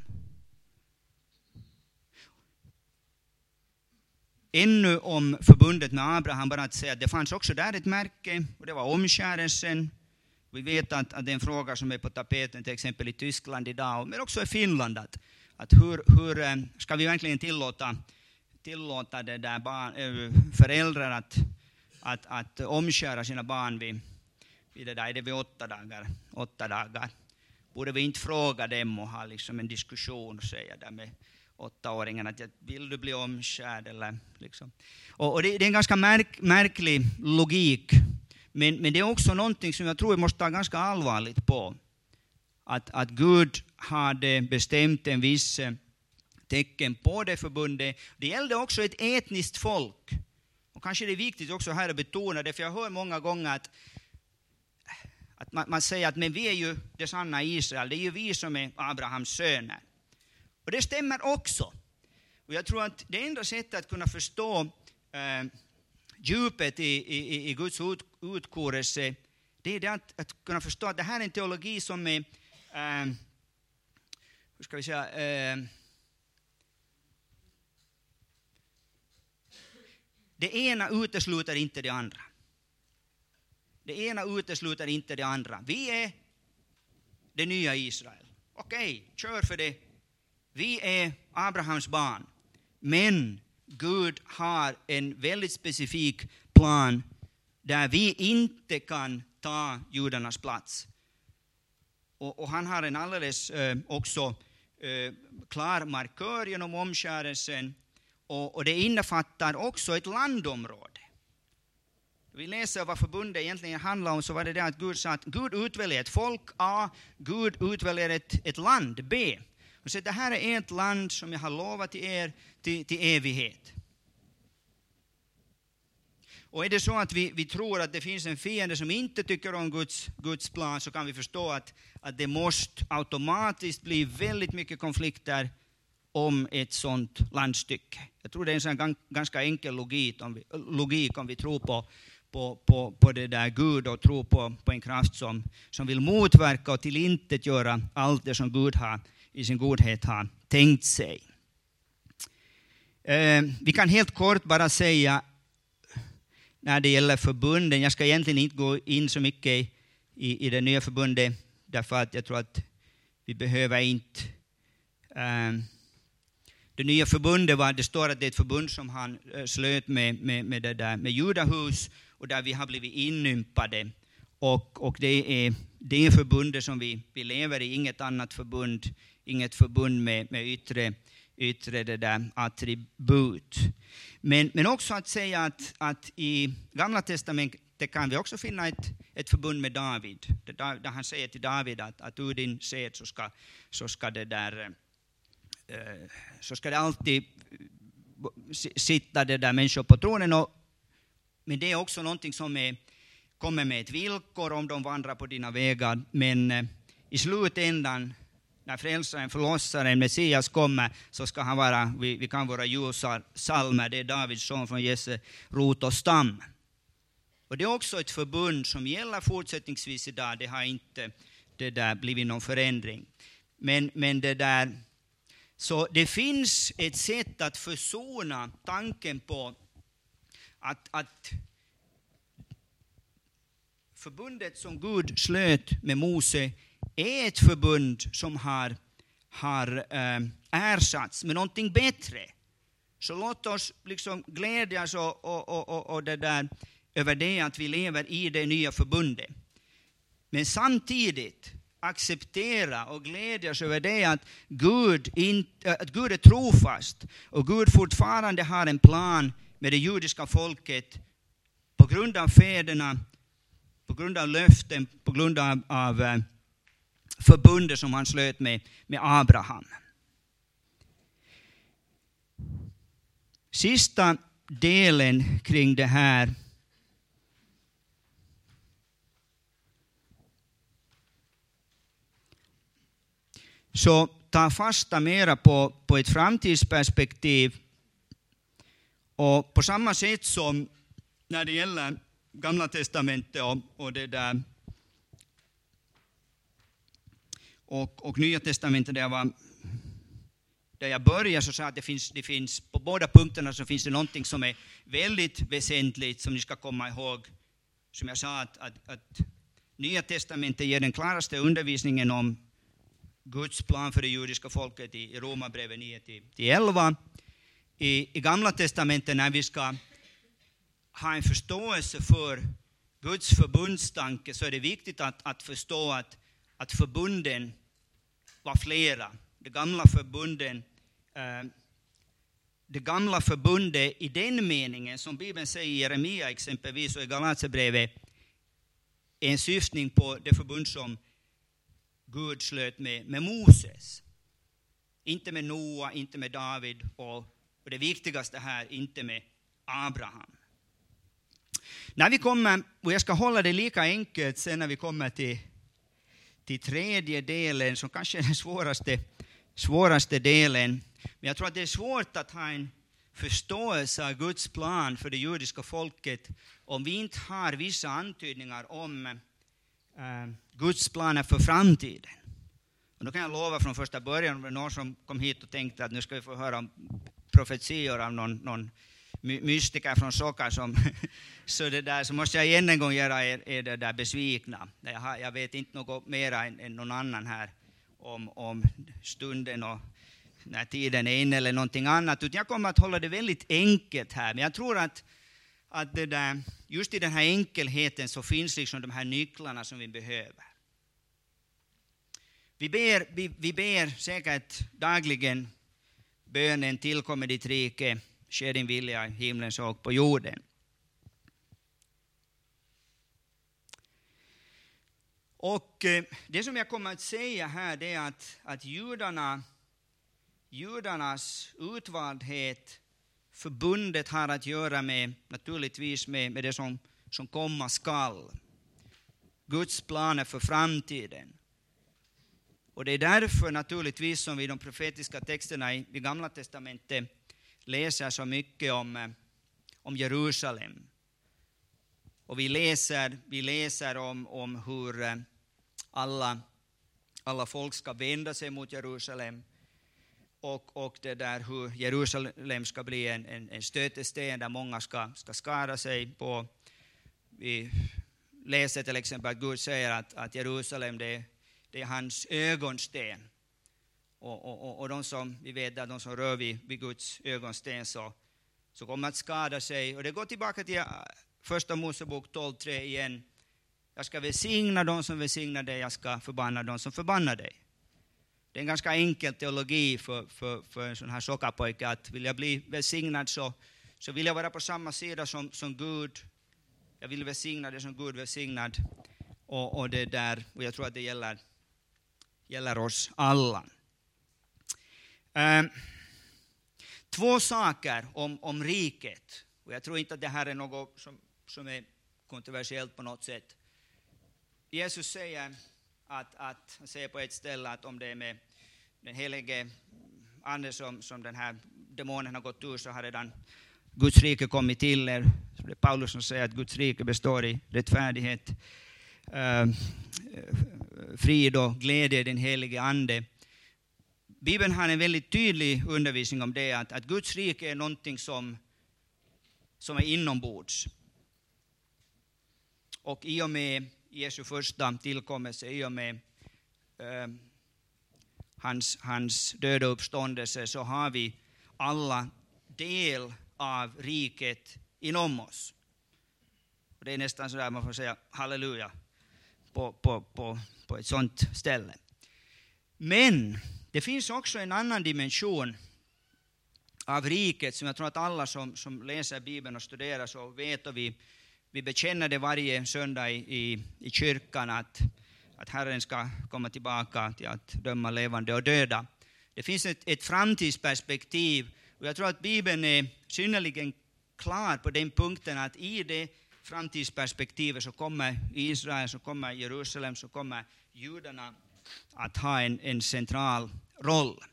Ännu om förbundet med Abraham, bara att säga att det fanns också där ett märke, och det var omskärelsen. Vi vet att det är en fråga som är på tapeten till exempel i Tyskland idag, men också i Finland, att hur ska vi verkligen tillåta det där föräldrar att omskära sina barn vid det där, är det vid 8 dagar? 8 dagar. Borde vi inte fråga dem och ha liksom en diskussion och säga där med 8-åringarna att vill du bli omskärd eller liksom. Och det är en ganska märklig logik, men det är också någonting som jag tror vi måste ta ganska allvarligt på. Att Gud hade bestämt en viss tecken på det förbundet. Det gällde också ett etniskt folk. Och kanske det är viktigt också här att betona det, för jag hör många gånger att man säger att men vi är ju det sanna Israel, det är ju vi som är Abrahams söner. Och det stämmer också. Och jag tror att det enda sättet att kunna förstå djupet i Guds utkårelse, det är det att kunna förstå att det här är en teologi som är hur ska vi säga, det ena utesluter inte det andra. Det ena utesluter inte det andra. Vi är det nya Israel. Okej, kör för det. Vi är Abrahams barn. Men Gud har en väldigt specifik plan där vi inte kan ta judarnas plats. Och han har en alldeles också klar markör genom omskärelsen. Och det innefattar också ett landområde. Vi läser vad förbundet egentligen handlar om, så var det där att Gud sa att Gud utväljer ett folk A, Gud utväljer ett land B. Och så det här är ett land som jag har lovat till er till evighet. Och är det så att vi tror att det finns en fiende som inte tycker om Guds plan, så kan vi förstå att det måste automatiskt bli väldigt mycket konflikter om ett sånt landstycke. Jag tror det är en sån ganska enkel logik om vi tror på det där Gud och tror på en kraft som vill motverka och till intet göra allt det som Gud har i sin godhet har tänkt sig. Vi kan helt kort bara säga när det gäller förbunden, jag ska egentligen inte gå in så mycket i det nya förbundet, därför att jag tror att vi behöver inte. Det nya förbundet det står att det är ett förbund som han slöt med Judahus, och där vi har blivit inympade. Och det är det förbundet som vi lever i, inget annat förbund, inget förbund med yttre det där attribut. Men också att säga att i Gamla Testamentet kan vi också finna ett förbund med David. Där han säger till David att ur din sed så ska det alltid sitta det där människor på tronen. Men det är också någonting som kommer med ett villkor om de vandrar på dina vägar. Men i slutändan, när frälsaren, förlossaren, Messias kommer, så ska han vara, vi kan vara ljusar, salmer, det är Davids son från Jesse, rot och stam. Och det är också ett förbund som gäller fortsättningsvis idag. Det har inte det där blivit någon förändring. Men det där... Så det finns ett sätt att försona tanken på att förbundet som Gud slöt med Mose är ett förbund som har ersatts med någonting bättre. Så låt oss liksom glädjas och det där, över det att vi lever i det nya förbundet. Men samtidigt acceptera och glädjas över det att Gud är trofast och Gud fortfarande har en plan med det judiska folket på grund av fäderna, på grund av löften, på grund av förbundet som han slöt med Abraham. Sista delen kring det här. Så ta fasta mera på ett framtidsperspektiv. Och på samma sätt som när det gäller Gamla Testamentet och det där och Nya Testamentet där jag började, så sa jag att det finns på båda punkterna så finns det någonting som är väldigt väsentligt som ni ska komma ihåg. Som jag sa att Nya Testamentet ger den klaraste undervisningen om Guds plan för det judiska folket i Romarbrevet 9-11. I Gamla Testamentet, när vi ska ha en förståelse för Guds förbundstanke, så är det viktigt att förstå att förbunden var flera. Det gamla förbundet i den meningen som Bibeln säger i Jeremia exempelvis och i Galaterbrevet är en syftning på det förbund som Gud slöt med Moses. Inte med Noa, inte med David och det viktigaste här, inte med Abraham. När vi kommer, och jag ska hålla det lika enkelt sen när vi kommer till tredje delen som kanske är den svåraste delen. Men jag tror att det är svårt att ha en förståelse av Guds plan för det judiska folket om vi inte har vissa antydningar om Guds planer för framtiden. Och då kan jag lova från första början, om det var någon som kom hit och tänkte att nu ska vi få höra om profetior av någon mystiker från Soka så det där, så måste jag än en gång göra er det där besvikna. Jag vet inte något mer än någon annan här om stunden och när tiden är inne eller någonting annat. Utan jag kommer att hålla det väldigt enkelt här. Men jag tror att det där, just i den här enkelheten så finns liksom de här nycklarna som vi behöver. Vi ber säkert dagligen bönen: tillkommer ditt rike, ske din vilja i himlen så och på jorden. Och det som jag kommer att säga här är att judarnas utvaldhet, förbundet, har att göra med, naturligtvis med det som komma skall. Guds planer för framtiden. Och det är därför naturligtvis som vi i de profetiska texterna i Gamla Testamentet läser så mycket om Jerusalem. Och vi läser om hur alla folk ska vända sig mot Jerusalem. Och det där, hur Jerusalem ska bli en stötesten där många ska skada sig på. Vi läser till exempel att Gud säger att Jerusalem det är hans ögonsten. Och de som vi vet att de som rör vid Guds ögonsten så kommer att skada sig. Och det går tillbaka till Första Mosebok 12:3 igen. Jag ska välsigna de som välsignar dig, jag ska förbanna de som förbannar dig. Det är en ganska enkel teologi för en sån här sockerpojke, att vill jag bli välsignad så vill jag vara på samma sida som Gud. Jag vill välsigna det som Gud välsignad. Och det där, och jag tror att det gäller oss alla. Två saker om riket. Och jag tror inte att det här är något som är kontroversiellt på något sätt. Jesus säger att han säger på ett ställe att om det är med den helige anden som den här demonen har gått ur, så har redan Guds rike kommer till er. Så det är Paulus som säger att Guds rike består i rättfärdighet, frid och glädje i den helige ande. Bibeln har en väldigt tydlig undervisning om det, att Guds rike är någonting som är inombords. Och i och med Jesu första tillkommelse, i och med hans döda uppståndelse, så har vi alla del av riket inom oss. Och det är nästan så där man får säga halleluja på ett sånt ställe. Men det finns också en annan dimension av riket som jag tror att alla som läser Bibeln och studerar så vet, och vi bekänner det varje söndag i kyrkan, att Herren ska komma tillbaka till att döma levande och döda. Det finns ett framtidsperspektiv, och jag tror att Bibeln är synnerligen klar på den punkten, att i det framtidsperspektivet så kommer Israel, så kommer Jerusalem, så kommer judarna att ha en central roll.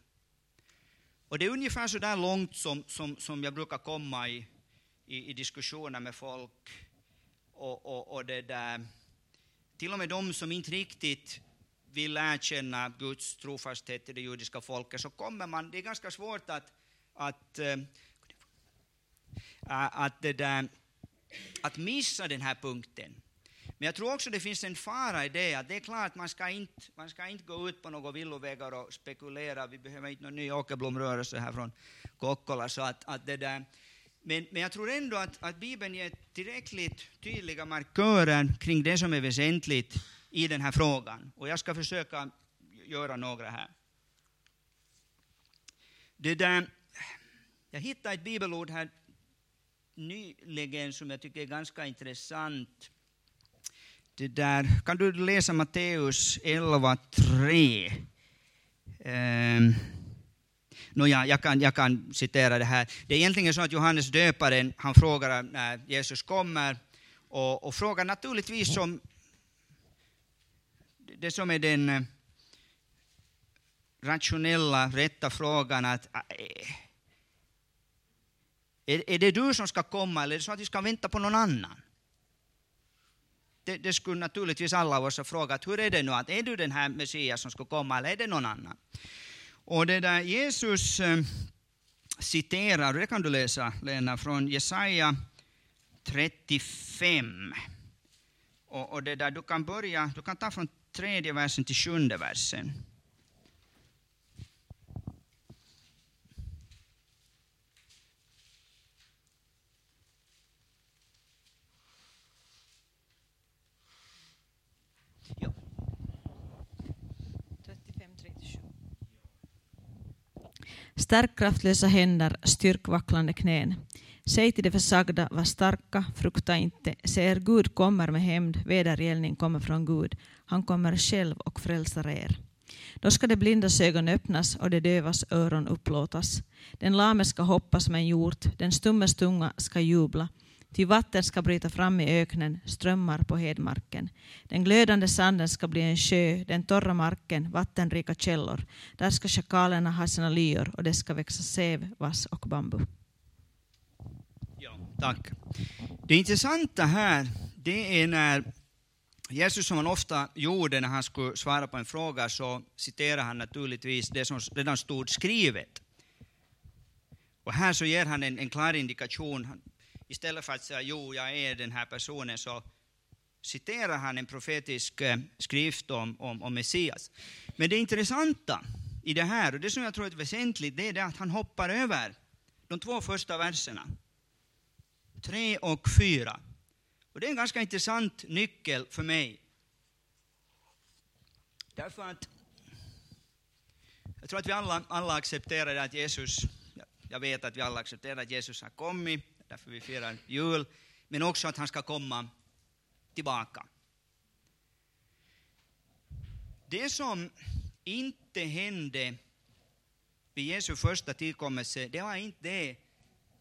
Och det är ungefär så där långt som jag brukar komma i diskussioner med folk, och det där. Till och med de som inte riktigt vill erkänna Guds trofasthet i det judiska folket, så kommer man, det är ganska svårt att missa den här punkten. Men jag tror också det finns en fara i det, att det är klart att man ska inte gå ut på några villovägar och spekulera. Vi behöver inte någon ny åkerblomrörelse här från Kokkola, så att det där. Men jag tror ändå att Bibeln ger tillräckligt tydliga markörer kring det som är väsentligt i den här frågan. Och jag ska försöka göra några här. Jag hittade ett bibelord här nyligen som jag tycker är ganska intressant. Kan du läsa Matteus 11:3? Jag kan citera det här. Det är egentligen så att Johannes döparen, han frågar när Jesus kommer, och frågar naturligtvis om det som är den rationella, rätta frågan, att är det du som ska komma, eller är det så att vi ska vänta på någon annan? Det skulle naturligtvis alla av oss ha frågat, hur är det nu, att är du den här Messias som ska komma, eller är det någon annan? Och det där Jesus citerar, det kan du läsa, Lena, från Jesaja 35. Och det där, du kan ta från 3:e versen till 7:e versen. Stärk kraftlösa händer, styrk vacklande knän. Säg till de försagda, var starka, frukta inte. Se, er Gud kommer med hämnd, vedergällning kommer från Gud. Han kommer själv och frälsar er. Då ska de blindas ögon öppnas och de dövas öron upplåtas. Den lame ska hoppa som en hjort, den stummes tunga ska jubla. Ty vatten ska bryta fram i öknen, strömmar på hedmarken. Den glödande sanden ska bli en sjö, den torra marken, vattenrika källor. Där ska schakalerna ha sina lyor, och det ska växa säv, vass och bambu. Ja, tack. Det intressanta här, det är när Jesus, som han ofta gjorde när han skulle svara på en fråga, så citerar han naturligtvis det som redan stod skrivet. Och här så ger han en klar indikation. Istället för att säga, jo, jag är den här personen, så citerar han en profetisk skrift om Messias. Men det intressanta i det här, och det som jag tror är väsentligt, det är att han hoppar över de 2 första verserna. 3 och 4. Och det är en ganska intressant nyckel för mig. Därför att jag tror att vi alla accepterar att Jesus, jag vet att vi alla accepterar att Jesus har kommit. Därför vi firar jul, men också att han ska komma tillbaka. Det som inte hände vid Jesu första tillkommelse, det var inte det.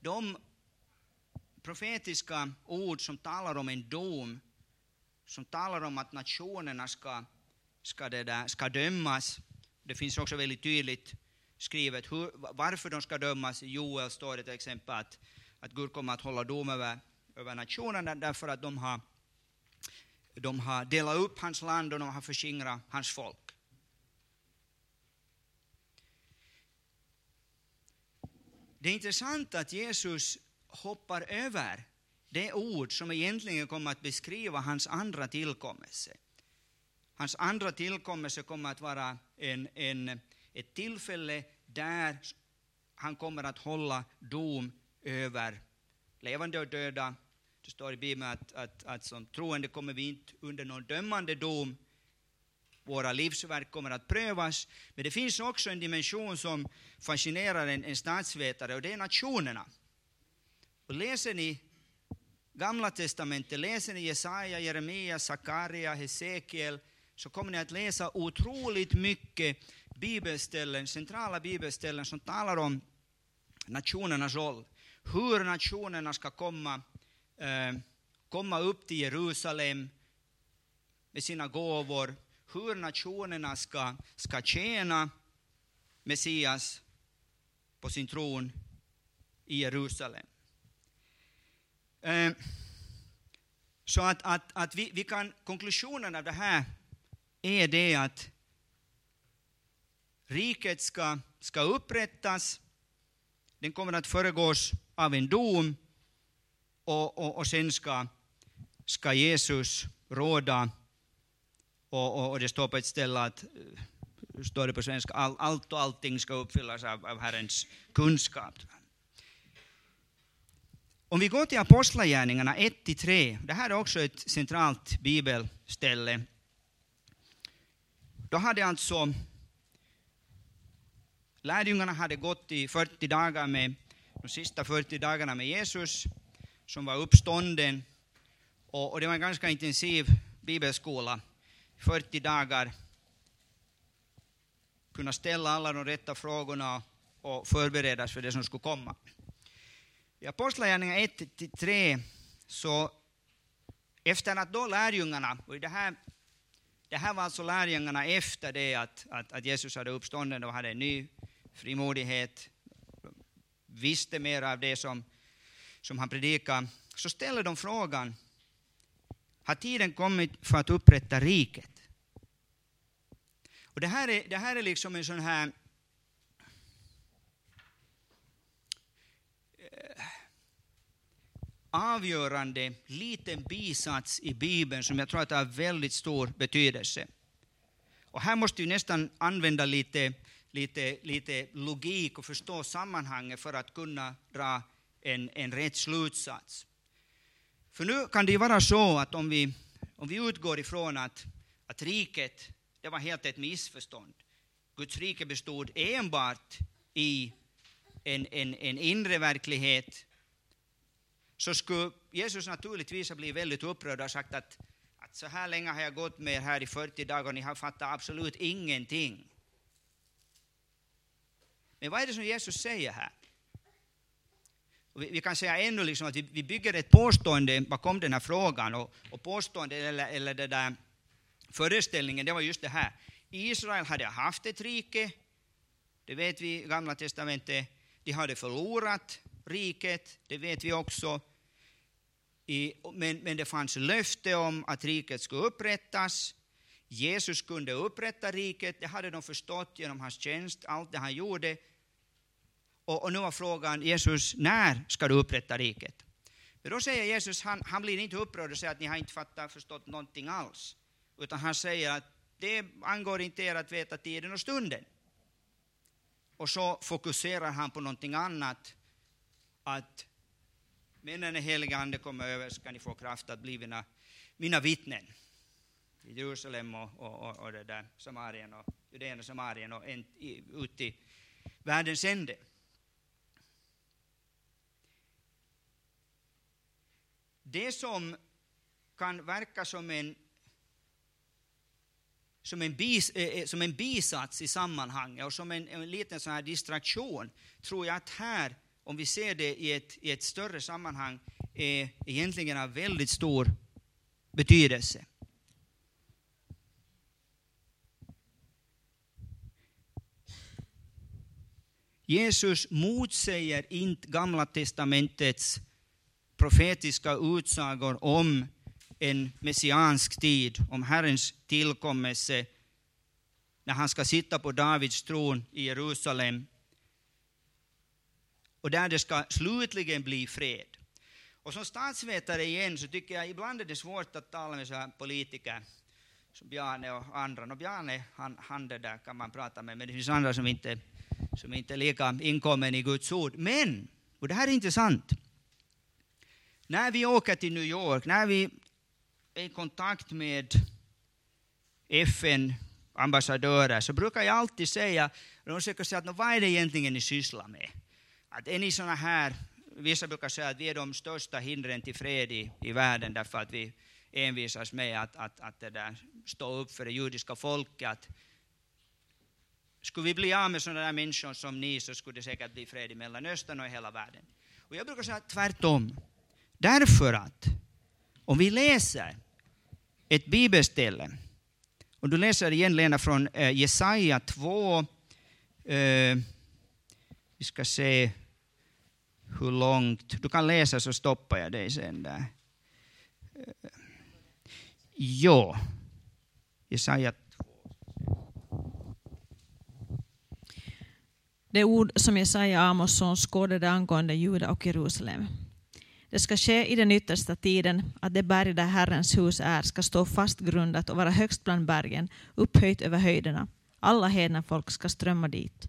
De profetiska ord som talar om en dom, som talar om att nationerna ska dömas. Det finns också väldigt tydligt skrivet varför de ska dömas. I Joel står det till exempel att att Gud kommer att hålla dom över nationerna, därför att de har delat upp hans land och de har förskingrat hans folk. Det är intressant att Jesus hoppar över det ord som egentligen kommer att beskriva hans andra tillkommelse. Hans andra tillkommelse kommer att vara ett tillfälle där han kommer att hålla dom över levande och döda. Det står i Bibeln att som troende kommer vi inte under någon dömande dom. Våra livsverk kommer att prövas. Men det finns också en dimension som fascinerar en statsvetare, och det är nationerna. Och läser ni Gamla Testamentet, läser ni Jesaja, Jeremia, Zakaria, Hesekiel, så kommer ni att läsa otroligt mycket bibelställen, centrala bibelställen som talar om nationernas roll. Hur nationerna ska komma upp till Jerusalem med sina gåvor. Hur nationerna ska tjäna Messias på sin tron i Jerusalem. Så att vi kan, konklusionen av det här är det att riket ska upprättas. Den kommer att föregås av en dom, och sen ska Jesus råda. Och det står på ett ställe att, står det på svenska, allt och allting ska uppfyllas av Herrens kunskap. Om vi går till Apostlagärningarna 1-3, det här är också ett centralt bibelställe. Då hade alltså lärjungarna hade gått i 40 dagar med, de sista 40 dagarna med Jesus som var uppstånden. Och det var en ganska intensiv bibelskola. 40 dagar kunna ställa alla de rätta frågorna och förberedas för det som skulle komma. I Apostlagärningarna 1-3, så efter att då lärjungarna, och det här var alltså lärjungarna efter det att Jesus hade uppstånden och hade en ny frimodighet, visste mer av det som han predikade, så ställer de frågan: har tiden kommit för att upprätta riket? Och det här är liksom en sån här, avgörande liten bisats i Bibeln som jag tror att har väldigt stor betydelse. Och här måste ju nästan använda lite logik och förstå sammanhanget för att kunna dra en rätt slutsats. För nu kan det ju vara så att om vi utgår ifrån att riket, det var helt ett missförstånd. Guds rike bestod enbart i en inre verklighet. Så skulle Jesus naturligtvis ha blivit väldigt upprörd och sagt att så här länge har jag gått med er här i 40 dagar och ni har fattat absolut ingenting. Men vad är det som Jesus säger här? Vi kan säga ändå liksom att vi bygger ett påstående bakom den här frågan, och påstående eller den där föreställningen, det var just det här. Israel hade haft ett rike, det vet vi i Gamla Testamentet. De hade förlorat riket, det vet vi också. Men det fanns löfte om att riket skulle upprättas. Jesus kunde upprätta riket, det hade de förstått genom hans tjänst, allt det han gjorde. Och nu var frågan: Jesus, när ska du upprätta riket? Men då säger Jesus, han blir inte upprörd och säger att ni har inte förstått någonting alls. Utan han säger att det angår inte er att veta tiden och stunden. Och så fokuserar han på någonting annat. Att men när den heliga ande kommer över ska ni få kraft att bli mina vittnen. I Jerusalem och det där Samarien och Judén och Samarien och ut i världens ände. Det som kan verka som en bisats i sammanhanget och som en liten sån här distraktion, tror jag att här, om vi ser det i ett större sammanhang, är egentligen av väldigt stor betydelse. Jesus motsäger inte Gamla testamentets profetiska utsagor om en messiansk tid, om Herrens tillkommelse när han ska sitta på Davids tron i Jerusalem och där det ska slutligen bli fred. Och som statsvetare igen så tycker jag ibland är det svårt att tala med så här politiker som Bjarne och andra. Och Bjarne, han det där kan man prata med, men det finns andra som inte är lika inkommen i Guds ord. Men, och det här är intressant, när vi åker till New York, när vi är i kontakt med FN-ambassadörer så brukar jag alltid säga, de försöker säga att vad är det egentligen ni sysslar med? Att är ni sådana här, vissa brukar säga att vi är de största hindren till fred i världen därför att vi envisas med att det där stå upp för det judiska folket. Att skulle vi bli av med sådana där människor som ni så skulle det säkert bli fred i Mellanöstern och i hela världen. Och jag brukar säga tvärtom. Därför att om vi läser ett bibelställe, och du läser igen Lena från Jesaja 2, vi ska se hur långt, du kan läsa så stoppar jag dig sen där. Jo, Jesaja 2. Det ord som Jesaja Amosson skådade angående Juda och Jerusalem. Det ska ske i den yttersta tiden att det berg där Herrens hus är ska stå fastgrundat och vara högst bland bergen, upphöjt över höjderna. Alla hedna folk ska strömma dit.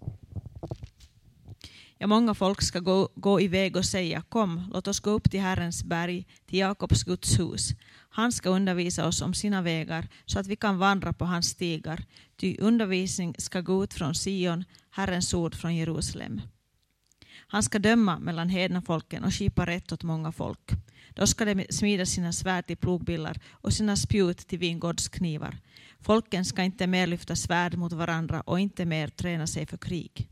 Ja, många folk ska gå iväg och säga, kom, låt oss gå upp till Herrens berg, till Jakobs Guds hus. Han ska undervisa oss om sina vägar så att vi kan vandra på hans stigar. Ty undervisning ska gå ut från Sion, Herrens ord från Jerusalem. Han ska döma mellan hedna folken och skipa rätt åt många folk. Då ska de smida sina svärd till plogbillar och sina spjut till vingårdsknivar. Folken ska inte mer lyfta svärd mot varandra och inte mer träna sig för krig.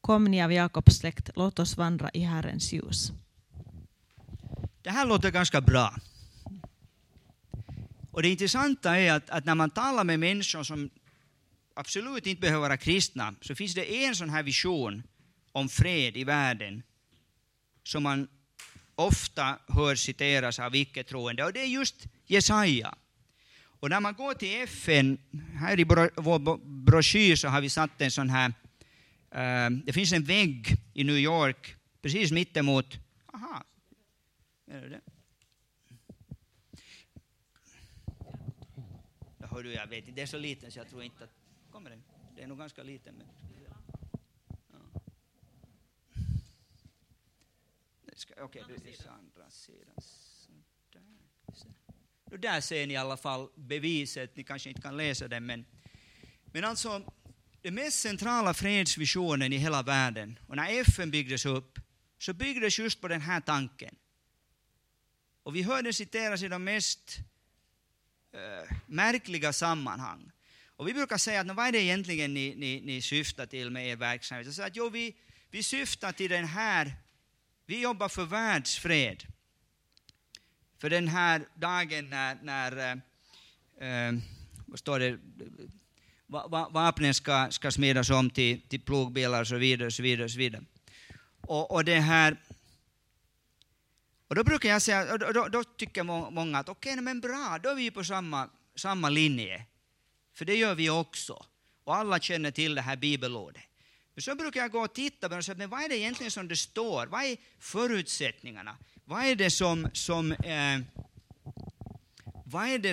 Kom ni av Jakobs släkt, låt oss vandra i Herrens ljus. Det här låter ganska bra. Och det intressanta är att när man talar med människor som absolut inte behöver vara kristna så finns det en sån här vision om fred i världen som man ofta hör citeras av icke-troende. Och det är just Jesaja. Och när man går till FN, här i vår broschyr så har vi satt en sån här, det finns en vägg i New York precis mittemot. Aha. Är det? Då hör du, jag vet inte, det är så liten så jag tror inte att kommer den. Det är nog ganska liten men. Okej, det är andra sidan. Där. Där ser ni i alla fall beviset. Ni kanske inte kan läsa det, men alltså den mest centrala fredsvisionen i hela världen. Och när FN byggdes upp så byggdes just på den här tanken. Och vi hörde citeras i de mest märkliga sammanhang. Och vi brukar säga att vad är det egentligen ni syftar till med er verksamhet? Jag säger att vi syftar till den här. Vi jobbar för världsfred. För den här dagen när vad står det, vapnen ska smedas om till plogbilar och så vidare. Och så vidare. Och det här. Och då brukar jag säga, då tycker många att okej, men bra, då är vi på samma linje. För det gör vi också. Och alla känner till det här bibelordet. Så brukar jag gå och titta på och säga, men vad är det egentligen som det står? Vad är förutsättningarna? Vad är det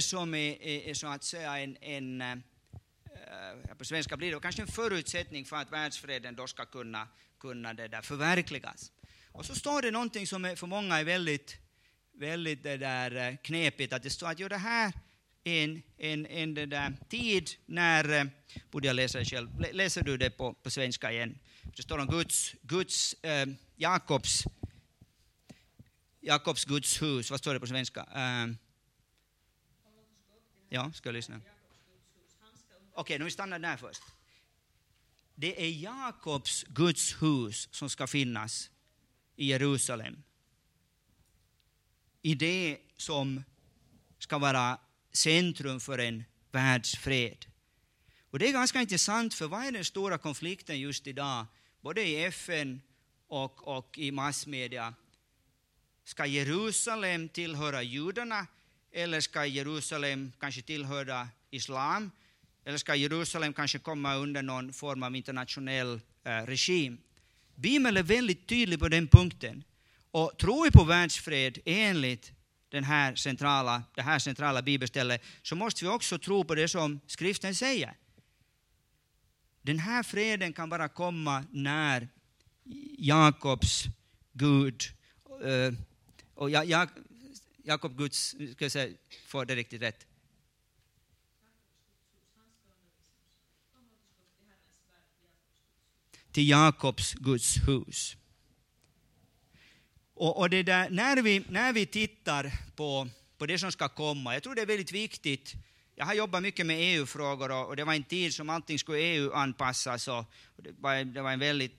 som är så att säga på svenska blir det kanske en förutsättning för att världsfreden då ska kunna det där förverkligas. Och så står det någonting som för många är väldigt, väldigt det där knepigt, att det står att det här en det där tid när, borde jag läsa själv, läser du det på svenska igen? Det står om Jakobs Guds hus, vad står det på svenska? Ja, ska jag lyssna. Okej, nu stannar där först. Det är Jakobs Guds hus som ska finnas i Jerusalem. I det som ska vara centrum för en världsfred. Och det är ganska intressant, för vad är den stora konflikten just idag både i FN och i massmedia. Ska Jerusalem tillhöra judarna, eller ska Jerusalem kanske tillhöra islam, eller ska Jerusalem kanske komma under någon form av internationell regim? Bibeln är väldigt tydlig på den punkten. Och tror vi på världsfred enligt det här centrala bibelstället, så måste vi också tro på det som skriften säger. Den här freden kan bara komma när Jakobs Gud, och Jakob Guds, ska jag säga, får det riktigt rätt. Till Jakobs Guds hus. Och det där, när vi tittar på det som ska komma, jag tror det är väldigt viktigt. Jag har jobbat mycket med EU-frågor, och det var en tid som allting skulle EU-anpassas, och det var en väldigt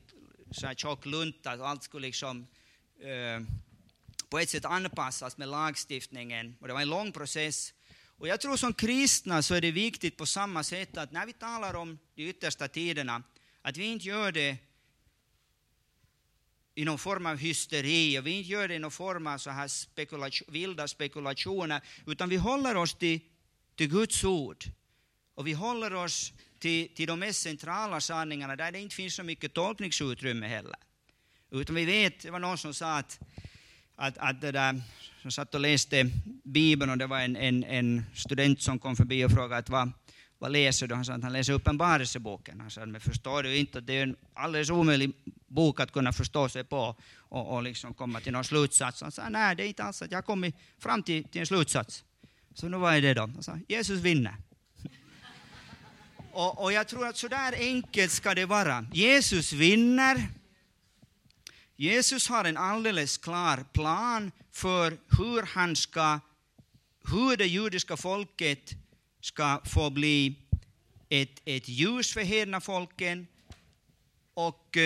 så här tjock lunta, och allt skulle liksom på ett sätt anpassas med lagstiftningen, och det var en lång process. Och jag tror som kristna så är det viktigt på samma sätt att när vi talar om de yttersta tiderna, att vi inte gör det i någon form av hysteri, och vi inte gör det i någon form av så här vilda spekulationer, utan vi håller oss till Guds ord, och vi håller oss till de mest centrala sanningarna där det inte finns så mycket tolkningsutrymme heller. Utan vi vet, det var någon som sa att det där, som satt och läste Bibeln, och det var en student som kom förbi och frågade att vad läser du? Han sa att han läser Uppenbarelseboken. Han sa, men förstår du inte att det är en alldeles omöjlig bok att kunna förstå sig på och liksom komma till någon slutsats? Han sa, nej, det är inte alls att jag kommer fram till en slutsats. Så nu, vad är det då? Han sa, Jesus vinner. och jag tror att så där enkelt ska det vara. Jesus vinner. Jesus har en alldeles klar plan för hur det judiska folket ska få bli ett ljus för hedna folken, och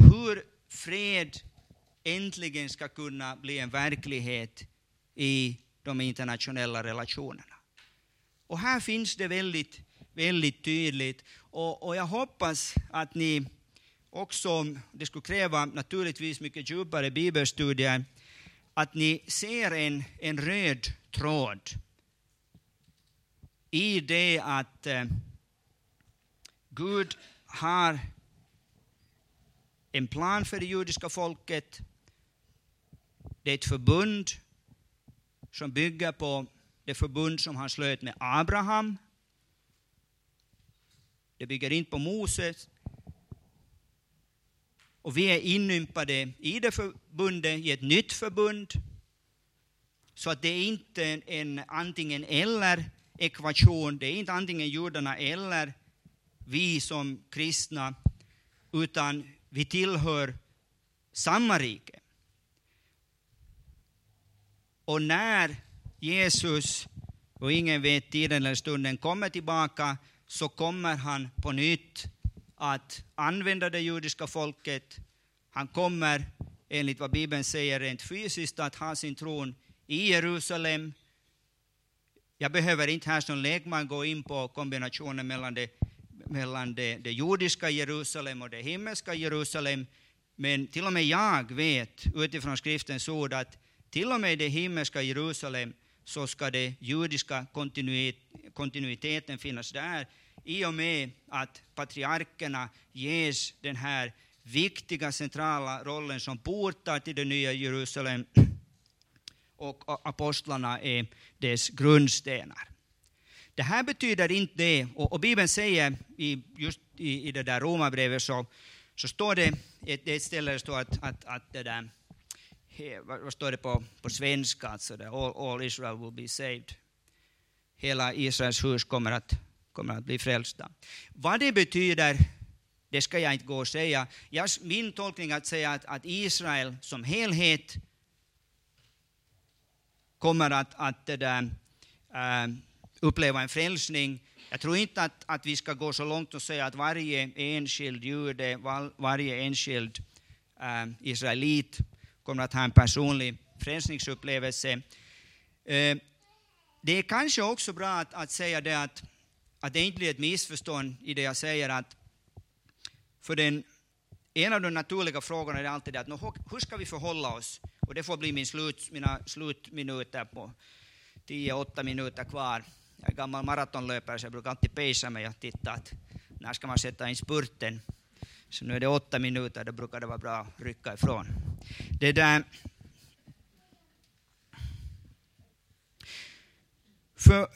hur fred äntligen ska kunna bli en verklighet i de internationella relationerna. Och här finns det väldigt, väldigt tydligt, och jag hoppas att ni också, det skulle kräva naturligtvis mycket djupare bibelstudier, att ni ser en röd tråd i det att Gud har en plan för det judiska folket. Det är ett förbund som bygger på det förbund som han slöt med Abraham. Det bygger inte på Moses. Och vi är inympade i det förbundet, i ett nytt förbund. Så att det är inte en antingen eller ekvation. Det är inte antingen judarna eller vi som kristna, utan vi tillhör samma rike. Och när Jesus, och ingen vet tiden eller stunden, kommer tillbaka, så kommer han på nytt att använda det judiska folket. Han kommer, enligt vad Bibeln säger, rent fysiskt att ha sin tron i Jerusalem. Jag behöver inte här som lekman gå in på kombinationen mellan det jordiska Jerusalem och det himmelska Jerusalem. Men till och med jag vet utifrån skriftens ord att till och med det himmelska Jerusalem, så ska det judiska kontinuiteten finnas där. I och med att patriarkerna ges den här viktiga centrala rollen som portar till det nya Jerusalem, och apostlarna är dess grundstenar. Det här betyder inte det, och Bibeln säger just i det där Romarbrevet, så står det ett ställe där det står att det där, vad står det på svenska, alltså det, all Israel will be saved. Hela Israels hus kommer att bli frälsta. Vad det betyder, det ska jag inte gå och säga. Min tolkning är att säga att Israel som helhet kommer att uppleva en frälsning. Jag tror inte att vi ska gå så långt och säga att varje enskild jude, varje enskild israelit kommer att ha en personlig frälsningsupplevelse. Det är kanske också bra att säga det, att det inte blir ett missförstånd i det jag säger, att för den En av de naturliga frågorna är alltid att hur ska vi förhålla oss? Och det får bli mina slutminuter på 10-8 minuter kvar. Jag är gammal maratonlöpare så jag brukar alltid pejsa mig och titta att när ska man sätta in spurten. Så nu är det 8 minuter, då brukar det vara bra att rycka ifrån. Det där. För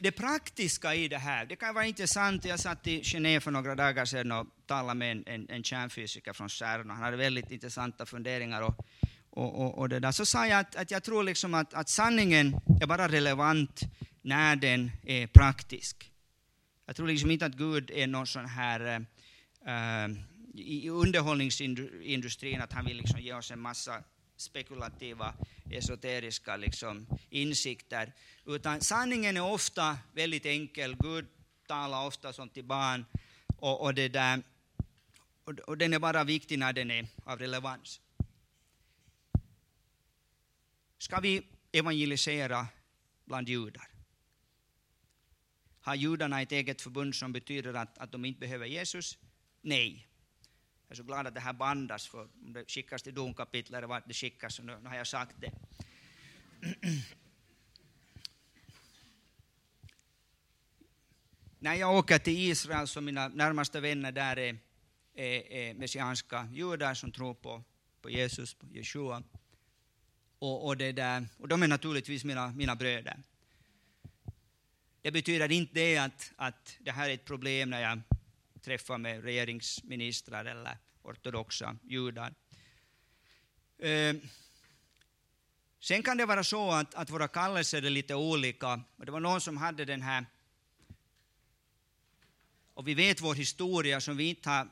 det praktiska i det här, det kan vara intressant. Jag satt i Genève för några dagar sedan och talade med en kärnfysiker från CERN. Han hade väldigt intressanta funderingar och det där. Så sa jag att jag tror liksom att sanningen är bara relevant när den är praktisk. Jag tror liksom inte att Gud är någon sån här i underhållningsindustrin att han vill liksom ge oss en massa spekulativa, esoteriska liksom insikter, utan sanningen är ofta väldigt enkel. Gud talar ofta som till barn och det där, och den är bara viktig när den är av relevans. Ska vi evangelisera bland judar? Har judarna ett eget förbund som betyder att de inte behöver Jesus? Nej. Jag är så glad att det här bandas, för om det skickas till domkapitlet eller vart det skickas, så nu har jag sagt det. När jag åker till Israel så mina närmaste vänner där är messianska judar som tror på Jesus, på Yeshua. Och det där, och de är naturligtvis mina bröder. Det betyder inte det att det här är ett problem när jag träffar med regeringsministrar eller ortodoxa judar. Sen kan det vara så att våra kallelser är lite olika. Och det var någon som hade den här. Och vi vet vår historia som vi inte har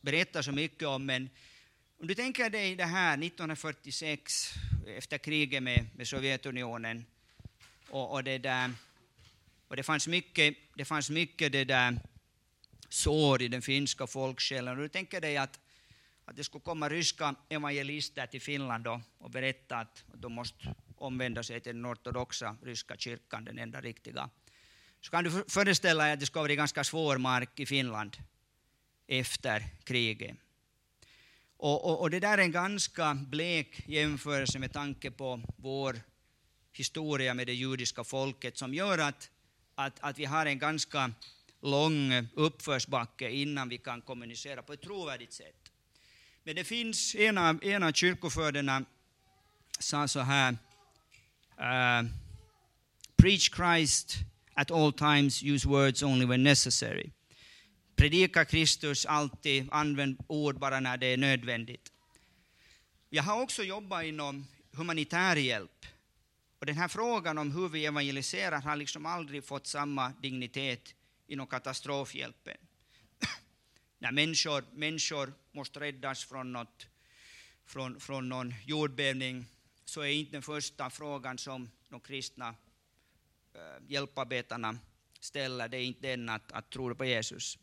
berättat så mycket om. Men om du tänker dig det här 1946 efter kriget med Sovjetunionen och det där. Och det fanns mycket det där sår i den finska folksjälen. Du tänker dig att det skulle komma ryska evangelister till Finland och berätta att de måste omvända sig till den ortodoxa ryska kyrkan, den enda riktiga. Så kan du föreställa dig att det ska vara ganska svår mark i Finland efter kriget. Och det där är en ganska blek jämförelse med tanke på vår historia med det judiska folket, som gör att vi har en ganska lång uppförsbacke innan vi kan kommunicera på ett trovärdigt sätt. Men det finns en av kyrkoförderna sa så här: preach Christ at all times, use words only when necessary. Predika Kristus alltid, använd ord bara när det är nödvändigt. Jag har också jobbat inom humanitär hjälp. Och den här frågan om hur vi evangeliserar har liksom aldrig fått samma dignitet inom katastrofhjälpen. När människor måste räddas från någon jordbävning, så är inte den första frågan som de kristna hjälparbetarna ställer, det är inte den att tro på Jesus.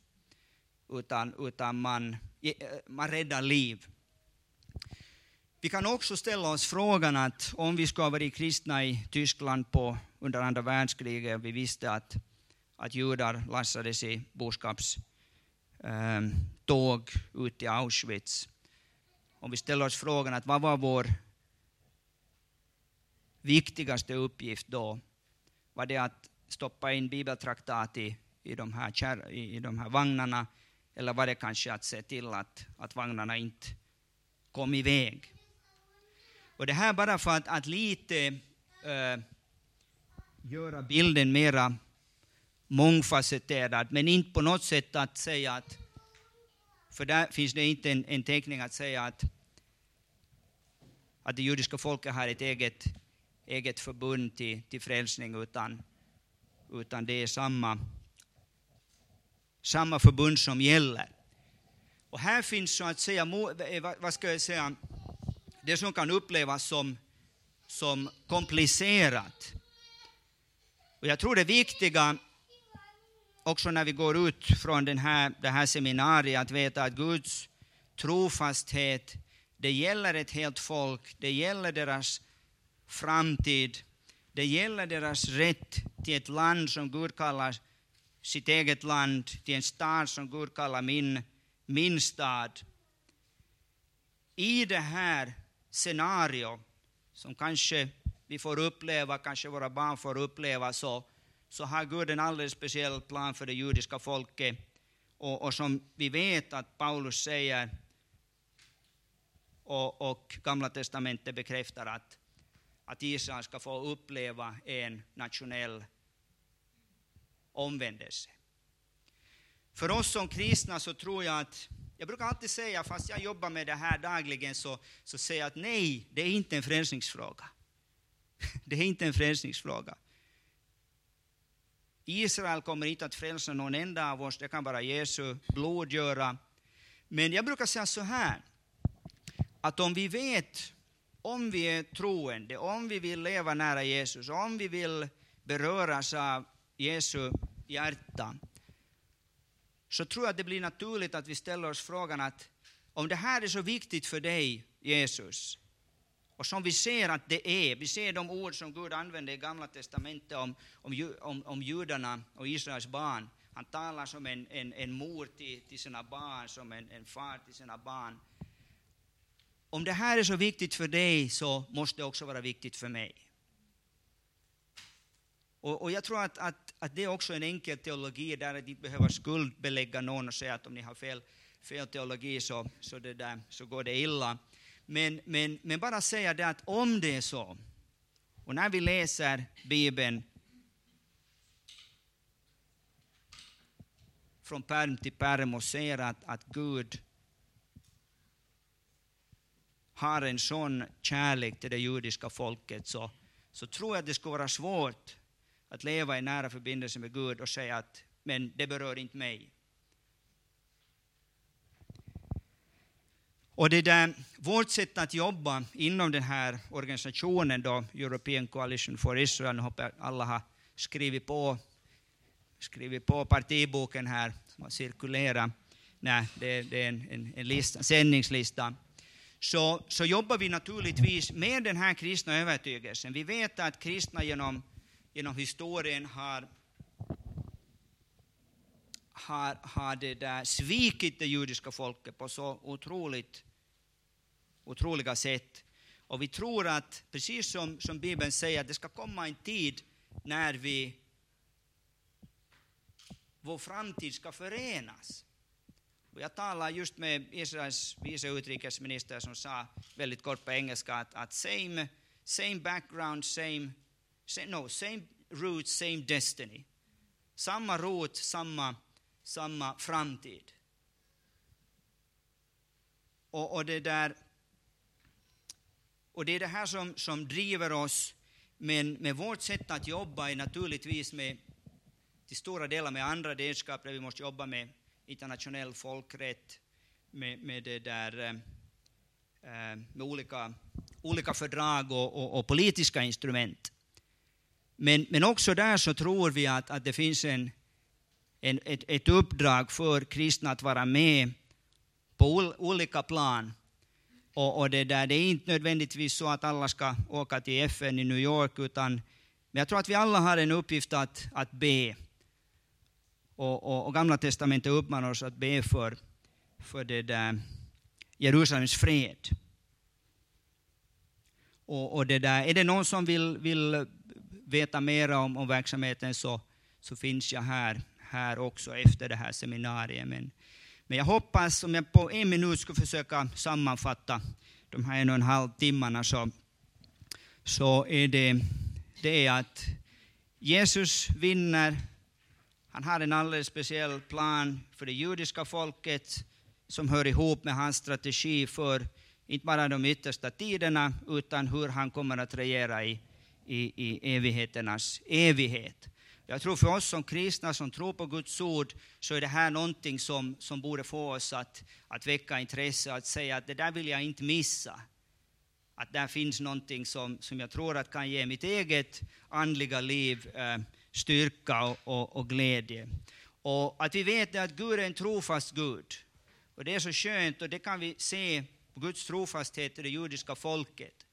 Utan man räddar liv. Vi kan också ställa oss frågan att om vi skulle ha varit kristna i Tyskland under andra världskriget, vi visste att judar lassades i boskapståg ut till Auschwitz. Om vi ställer oss frågan att vad var vår viktigaste uppgift då? Var det att stoppa in bibeltraktat i de här vagnarna? Eller var det kanske att se till att vagnarna inte kom iväg? Och det här bara för att lite göra bilden mera mångfacetterad, men inte på något sätt att säga att, för där finns det inte en teckning att säga att det judiska folket har ett eget förbund till frälsning, utan det är samma förbund som gäller. Och här finns så att säga, vad ska jag säga, det som kan upplevas som komplicerat. Och jag tror det viktiga också när vi går ut från det här seminariet, att veta att Guds trofasthet, det gäller ett helt folk, det gäller deras framtid, det gäller deras rätt till ett land som Gud kallar sitt eget land, till en stad som Gud kallar min stad. i det här scenario som kanske vi får uppleva, kanske våra barn får uppleva, så har Gud en alldeles speciell plan för det judiska folket. Och som vi vet att Paulus säger, och Gamla Testamentet bekräftar att Israel ska få uppleva en nationell omvändelse. För oss som kristna så tror jag att, jag brukar alltid säga, fast jag jobbar med det här dagligen, så säger jag att nej, det är inte en frälsningsfråga. Det är inte en frälsningsfråga. Israel kommer inte att frälsa någon enda av oss, det kan bara Jesu blod göra. Men jag brukar säga så här, att om vi vet, om vi är troende, om vi vill leva nära Jesus, om vi vill beröras av Jesu hjärta, så tror jag det blir naturligt att vi ställer oss frågan att om det här är så viktigt för dig, Jesus, och som vi ser att det är, vi ser de ord som Gud använde i Gamla Testamentet om judarna och Israels barn. Han talar som en mor till sina barn, som en far till sina barn. Om det här är så viktigt för dig, så måste det också vara viktigt för mig. Och jag tror att det är också en enkel teologi, där att inte behöva skuldbelägga någon och säga att om ni har fel teologi så går det illa. Men bara säga det att om det är så, och när vi läser Bibeln från pärm till pärm och ser att Gud har en sån kärlek till det judiska folket, så tror jag det skulle vara svårt att leva i nära förbindelse med Gud och säga att men det berör inte mig. Och det där, vårt sätt att jobba inom den här organisationen då, European Coalition for Israel, jag hoppas alla har skrivit på partiboken här som har cirkulerat. Nej, det är en lista, sändningslista. Så jobbar vi naturligtvis med den här kristna övertygelsen. Vi vet att kristna genom historien har det där svikit det judiska folket på så otroliga sätt. Och vi tror att, precis som Bibeln säger, att det ska komma en tid när vår framtid ska förenas. Och jag talar just med Israels vice utrikesminister som sa väldigt kort på engelska att same background, same root, same destiny. Samma rot, samma framtid. Och det är det här som driver oss. Men med vårt sätt att jobba är naturligtvis till stora delar med andra delskap där vi måste jobba med internationell folkrätt, med olika fördrag och politiska instrument. Men också där så tror vi att det finns ett uppdrag för kristna att vara med på olika plan. Och det är inte nödvändigtvis så att alla ska åka till FN i New York, men jag tror att vi alla har en uppgift att be. Och Gamla Testamentet uppmanar oss att be för det där Jerusalems fred. Och det där, är det någon som vill veta mer om verksamheten, så finns jag här också efter det här seminariet. Men jag hoppas, om jag på en minut ska försöka sammanfatta de här 1,5 timmarna, så är det att Jesus vinner. Han har en alldeles speciell plan för det judiska folket som hör ihop med hans strategi för inte bara de yttersta tiderna, utan hur han kommer att regera i evigheternas evighet. Jag tror för oss som kristna som tror på Guds ord, så är det här någonting som borde få oss att väcka intresse, att säga att det där vill jag inte missa. Att där finns någonting som jag tror att kan ge mitt eget andliga liv styrka och glädje. Och att vi vet att Gud är en trofast Gud. Och det är så skönt, och det kan vi se på Guds trofasthet i det judiska folket.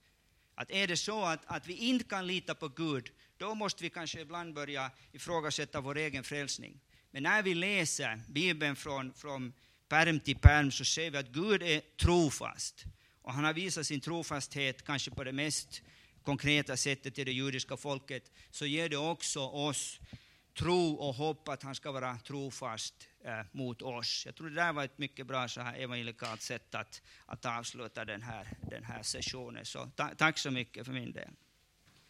Att är det så att vi inte kan lita på Gud, då måste vi kanske ibland börja ifrågasätta vår egen frälsning. Men när vi läser Bibeln från pärm till pärm, så ser vi att Gud är trofast. Och han har visat sin trofasthet kanske på det mest konkreta sättet till det judiska folket. Så ger det också oss tro och hopp att han ska vara trofast mot oss. Jag tror det där var ett mycket bra så här evangelikalt sätt att avsluta den här sessionen. Så tack så mycket för min del.